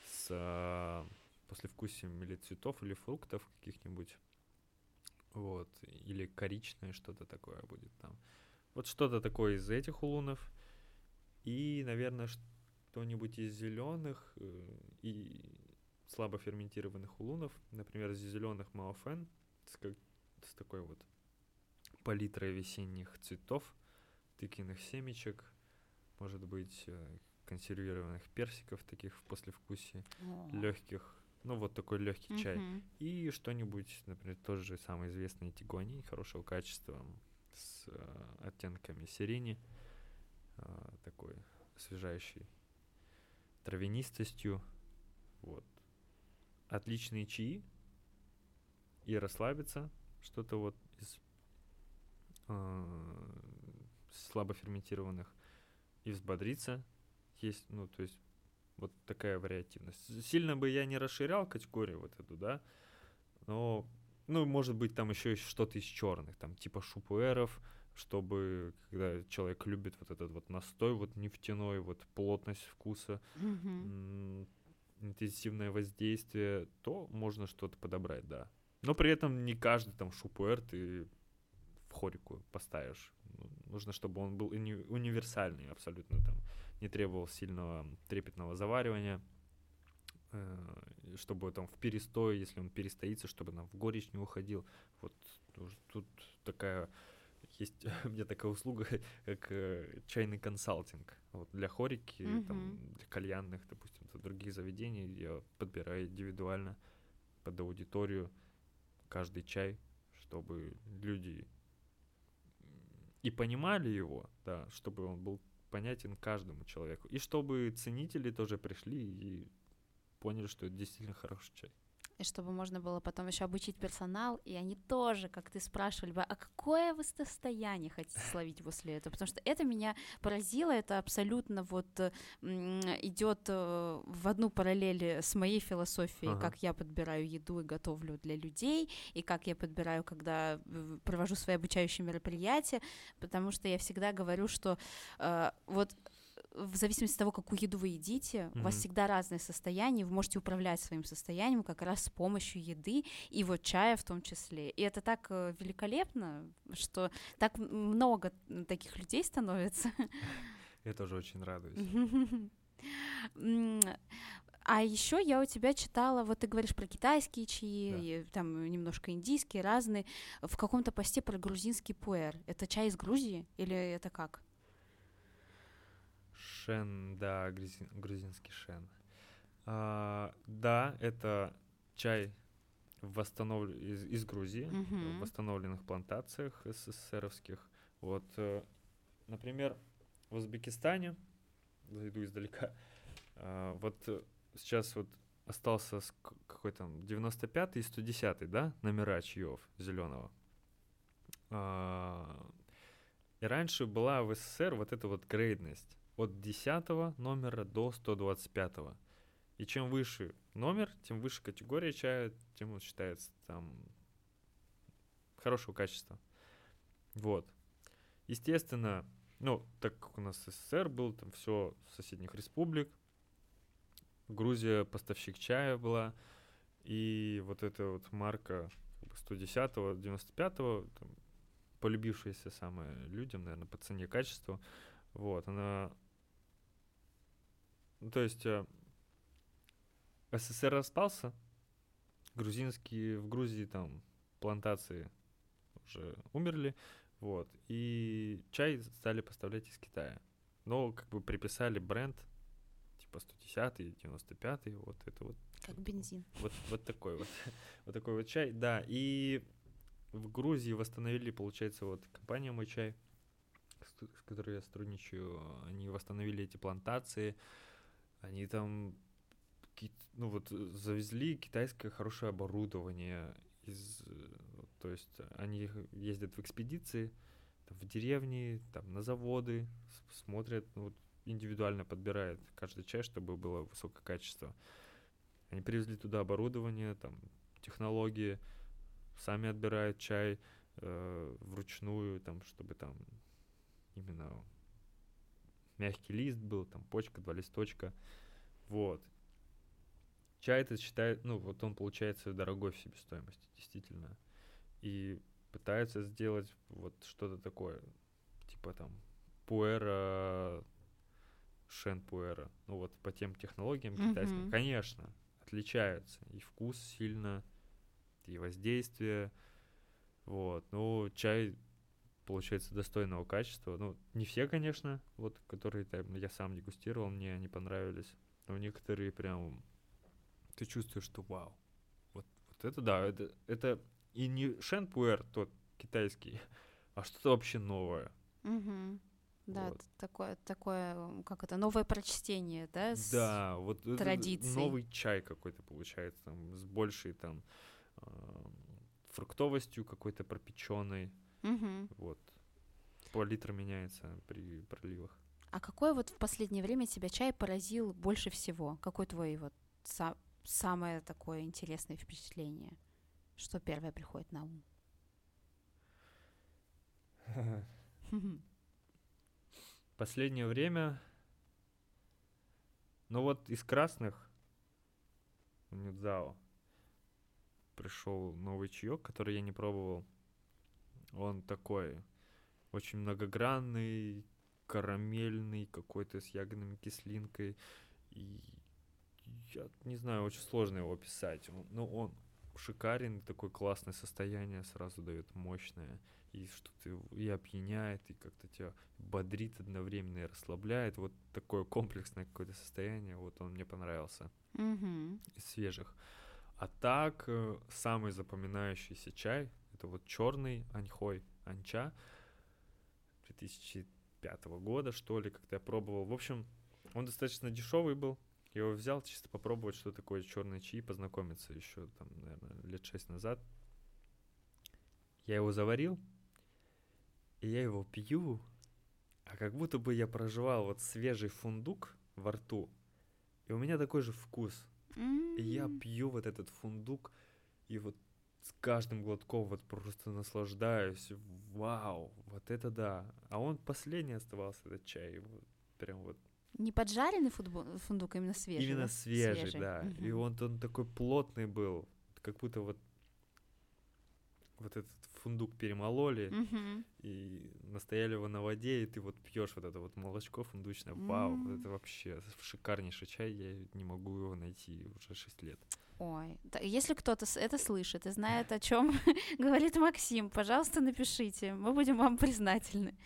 с послевкусием или цветов, или фруктов каких-нибудь, вот, или коричное что-то такое будет там. Вот что-то такое из этих улунов и, наверное, что-нибудь из зеленых и слабо ферментированных улунов, например, из зеленых маофен, с такой вот палитрой весенних цветов, тыквенных семечек, может быть, консервированных персиков, таких в послевкусии, легких, ну вот такой легкий чай. И что-нибудь, например, тот же самый известный тигуаньинь хорошего качества с оттенками сирени, такой освежающий травянистостью, вот. Отличные чаи и расслабиться, что-то вот из слабо ферментированных и взбодриться, есть, ну, то есть вот такая вариативность. Сильно бы я не расширял категорию вот эту, да, но, ну, может быть, там еще что-то из черных, там, типа шу пуэров, чтобы, когда человек любит вот этот вот настой, вот нефтяной, вот плотность вкуса, интенсивное воздействие, то можно что-то подобрать, да. Но при этом не каждый там шу пуэр ты в хорику поставишь. Нужно, чтобы он был универсальный абсолютно, там, не требовал сильного трепетного заваривания, чтобы там в перестой, если он перестоится, чтобы нам в горечь не уходил. Вот тут такая... Есть у меня такая услуга, как чайный консалтинг. Вот для хорики, там, для кальянных, допустим, для других заведений я подбираю индивидуально под аудиторию каждый чай, чтобы люди и понимали его, да, чтобы он был понятен каждому человеку, и чтобы ценители тоже пришли и поняли, что это действительно хороший чай. И чтобы можно было потом еще обучить персонал, и они тоже, как ты спрашивали бы, а какое вы состояние хотите словить после этого? Потому что это меня поразило, это абсолютно вот идет в одну параллель с моей философией, как я подбираю еду и готовлю для людей, и как я подбираю, когда провожу свои обучающие мероприятия, потому что я всегда говорю, что вот... в зависимости от того, какую еду вы едите, у вас всегда разное состояние, вы можете управлять своим состоянием как раз с помощью еды и вот чая в том числе. И это так великолепно, что так много таких людей становится. Я тоже очень радуюсь. А еще я у тебя читала, вот ты говоришь про китайские чаи, да, там немножко индийские, разные, в каком-то посте про грузинский пуэр. Это чай из Грузии или это как? Шен, да, грузинский шен. Да, это чай из Грузии, в восстановленных плантациях СССРовских. Вот, например, в Узбекистане, зайду издалека, вот сейчас вот остался какой там 95-й и 110-й, да, номера чаев зеленого. И раньше была в СССР вот эта вот грейдность от 10-го номера до 125-го. И чем выше номер, тем выше категория чая, тем он считается там хорошего качества. Вот. Естественно, ну, так как у нас СССР был, там все соседних республик, Грузия поставщик чая была, и вот эта вот марка 110-го, 95-го, там, полюбившаяся самая людям, наверное, по цене и качеству, вот, она... То есть СССР распался, грузинские, в Грузии там плантации уже умерли, вот, и чай стали поставлять из Китая, но как бы приписали бренд, типа 110-й, 95-й, вот это вот. Как бензин. Вот такой вот. Вот такой вот чай, да, и в Грузии восстановили, получается, вот компания «Мой чай», с которой я сотрудничаю, они восстановили эти плантации, они там, ну вот, завезли китайское хорошее оборудование, то есть они ездят в экспедиции, в деревни, там, на заводы, смотрят, ну, вот, индивидуально подбирают каждый чай, чтобы было высокое качество. Они привезли туда оборудование, там, технологии, сами отбирают чай вручную, там, чтобы там именно мягкий лист был, там, почка, два листочка, вот. Чай это считает, ну, вот он получается дорогой в себестоимости, действительно. И пытаются сделать вот что-то такое, типа там пуэра, шен пуэра. Ну, вот по тем технологиям китайским, конечно, отличаются. И вкус сильно, и воздействие. Вот. Ну, чай получается достойного качества. Ну, не все, конечно, вот, которые там, я сам дегустировал, мне они понравились. Но некоторые прям... Ты чувствуешь, что вау, вот это да, это и не шен пуэр тот китайский, а что-то вообще новое. Угу. Да, вот. такое, как это, новое прочтение, да, с да, вот традицией. Новый чай какой-то получается, там, с большей там фруктовостью какой-то пропечённой, угу. Вот, палитра меняется при проливах. А какой вот в последнее время тебя чай поразил больше всего? Какой твой вот самое такое интересное впечатление? Что первое приходит на ум? Последнее время... Ну вот из красных у Нидзао пришел новый чаёк, который я не пробовал. Он такой очень многогранный, карамельный, какой-то с ягодной кислинкой. И я не знаю, очень сложно его описать. Но он шикарен, такое классное состояние сразу дает, мощное. И что-то и опьяняет, и как-то тебя бодрит одновременно и расслабляет. Вот такое комплексное какое-то состояние. Вот он мне понравился. Из свежих. А так, самый запоминающийся чай, это вот черный Аньхой анча 2005 года, что ли, как-то я пробовал. В общем, он достаточно дешевый был. Я его взял чисто попробовать, что такое черный чай, познакомиться еще там, наверное, лет 6 назад. Я его заварил, и я его пью, а как будто бы я прожевал вот свежий фундук во рту, и у меня такой же вкус. И я пью вот этот фундук, и вот с каждым глотком вот просто наслаждаюсь. Вау, вот это да. А он последний оставался, этот чай, вот, прям вот. Не поджаренный фундук, а именно свежий. Именно свежий, да. Угу. И он такой плотный был, как будто вот этот фундук перемололи, угу. И настояли его на воде, и ты вот пьешь вот это вот молочко фундучное. Вау, вот это вообще шикарнейший чай, я не могу его найти уже 6 лет. Ой, да, если кто-то это слышит и знает, о чем говорит Максим, пожалуйста, напишите, мы будем вам признательны. Да.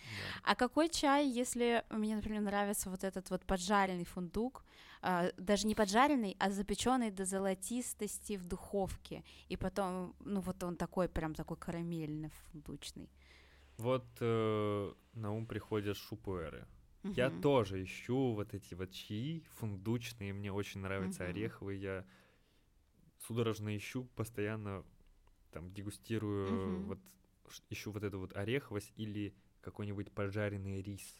А какой чай, если мне, например, нравится вот этот вот поджаренный фундук, даже не поджаренный, а запеченный до золотистости в духовке, и потом, ну вот он такой, прям такой карамельно-фундучный. Вот на ум приходят шу пуэры. Угу. Я тоже ищу вот эти вот чаи фундучные, мне очень нравятся ореховые, я судорожно ищу, постоянно там дегустирую, вот ищу вот эту вот ореховость или какой-нибудь поджаренный рис.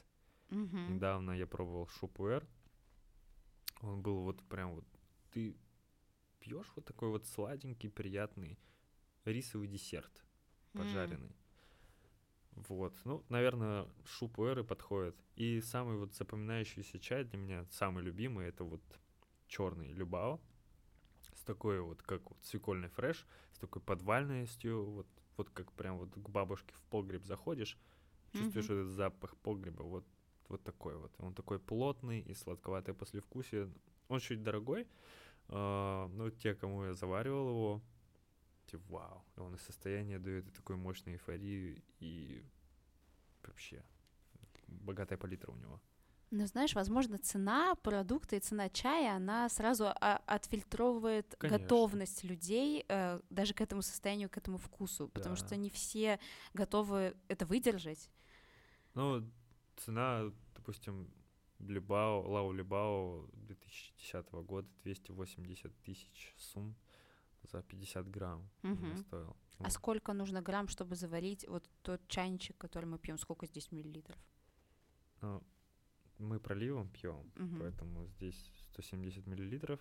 Недавно я пробовал шу пуэр. Он был вот прям вот... Ты пьешь вот такой вот сладенький, приятный рисовый десерт поджаренный. Вот. Ну, наверное, шу пуэры подходят. И самый вот запоминающийся чай для меня, самый любимый, это вот черный лю бао. С такой вот, как вот свекольный фреш, с такой подвальностью, вот, вот как прям вот к бабушке в погреб заходишь, чувствуешь этот запах погреба, вот, вот такой вот. Он такой плотный и сладковатый послевкусие. Он чуть дорогой, но те, кому я заваривал его, вау, он из состояния дает такую мощную эйфорию и вообще богатая палитра у него. Ну, знаешь, возможно, цена продукта и цена чая, она сразу отфильтровывает готовность людей даже к этому состоянию, к этому вкусу, потому что не все готовы это выдержать. Ну, цена, допустим, Лао Лю Бао 2010 года 280 тысяч сум за 50 грамм стоил. А сколько нужно грамм, чтобы заварить вот тот чайничек, который мы пьем? Сколько здесь миллилитров? Ну, мы проливом пьем, поэтому здесь 170 миллилитров.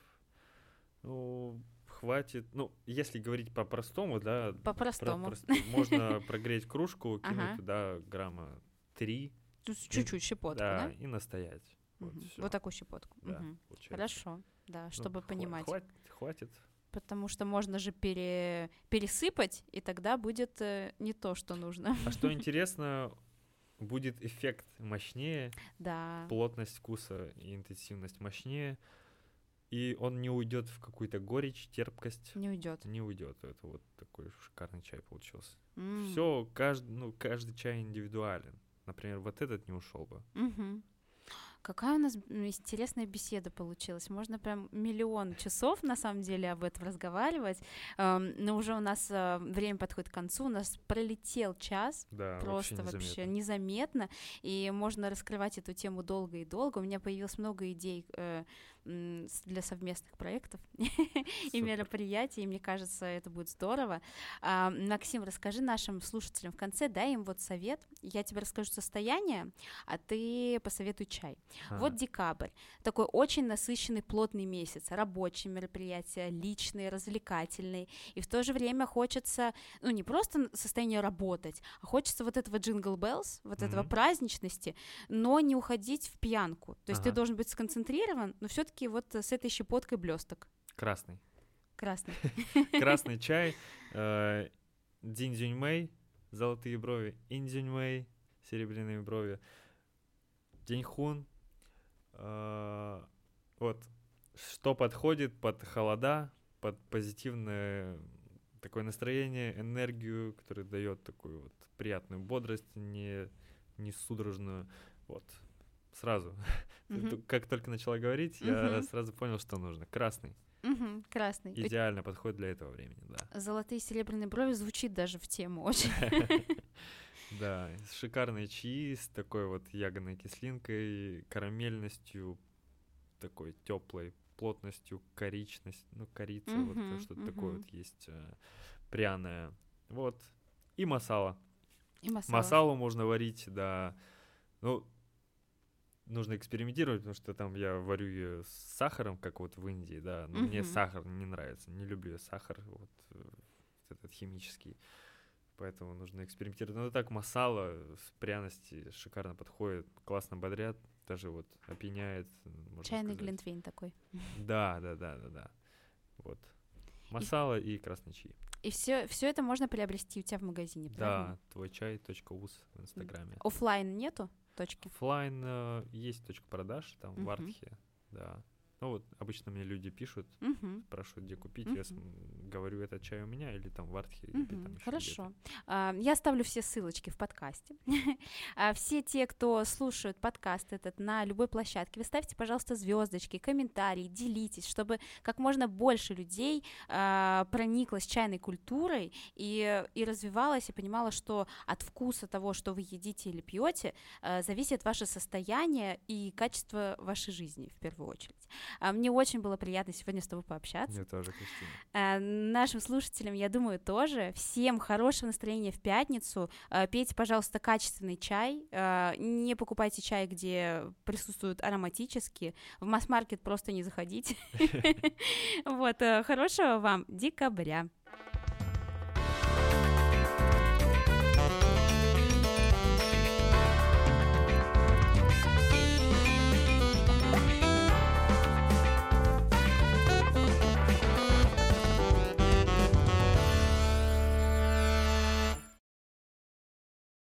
Ну, хватит. Ну, если говорить по-простому, да. По-простому. Можно прогреть кружку, кинуть туда грамма 3. Чуть-чуть щепотку, да? Да, и настоять. Вот такую щепотку. Хорошо, да, чтобы понимать. Хватит. Потому что можно же пересыпать, и тогда будет не то, что нужно. А что интересно... Будет эффект мощнее, плотность вкуса и интенсивность мощнее, и он не уйдет в какую-то горечь, терпкость. Не уйдет. Это вот такой шикарный чай получился. Все, каждый чай индивидуален. Например, вот этот не ушел бы. Какая у нас интересная беседа получилась. Можно прям миллион часов, на самом деле, об этом разговаривать. Но уже у нас время подходит к концу. У нас пролетел час. Да, просто вообще незаметно. И можно раскрывать эту тему долго и долго. У меня появилось много идей для совместных проектов и мероприятий. И мне кажется, это будет здорово. Максим, расскажи нашим слушателям в конце, дай им вот совет. Я тебе расскажу состояние, а ты посоветуй чай. Вот декабрь, такой очень насыщенный, плотный месяц, рабочие мероприятия, личные, развлекательные, и в то же время хочется, ну, не просто состояние работать, а хочется вот этого джингл-беллс, вот этого праздничности, но не уходить в пьянку, то есть ты должен быть сконцентрирован, но все-таки вот с этой щепоткой блесток. Красный. Красный чай, Инзюньмэй, золотые брови, Инзюньмэй, серебряные брови, Дяньхун. Вот что подходит под холода, под позитивное такое настроение, энергию, которая дает такую вот приятную бодрость, не судорожную. Вот сразу, как только начала говорить, я сразу понял, что нужно. Красный. Идеально подходит для этого времени, да. Золотые и серебряные брови звучит даже в тему очень. Да, шикарный чай с такой вот ягодной кислинкой, карамельностью, такой теплой плотностью, корица, вот что-то такое вот есть пряное. Вот. И масала. Масалу можно варить, да. Ну, нужно экспериментировать, потому что там я варю ее с сахаром, как вот в Индии, да. Но мне сахар не нравится, не люблю я сахар, вот этот химический. Поэтому нужно экспериментировать. Ну, так масала с пряности шикарно подходит, классно бодрят, даже вот опьяняет. Чайный глинтвейн такой. Да. Вот. Масала и красный чай. И все это можно приобрести у тебя в магазине, правильно? Да, Твойчай.уз в Инстаграме. Офлайн нету точки? Офлайн есть точка продаж, там в Артхе, да. Ну вот обычно мне люди пишут, спрашивают, где купить, я говорю, это чай у меня или там в Артхе, или там еще хорошо. Я оставлю все ссылочки в подкасте. Все те, кто слушают подкаст этот на любой площадке, вы ставьте, пожалуйста, звездочки, комментарии, делитесь, чтобы как можно больше людей прониклось чайной культурой и развивалось, и понимало, что от вкуса того, что вы едите или пьете, зависит ваше состояние и качество вашей жизни в первую очередь. Мне очень было приятно сегодня с тобой пообщаться. Мне тоже, Кристина. Нашим слушателям, я думаю, тоже. Всем хорошего настроения в пятницу. Пейте, пожалуйста, качественный чай. Не покупайте чай, где присутствуют ароматические. В масс-маркет просто не заходите. Вот, хорошего вам декабря.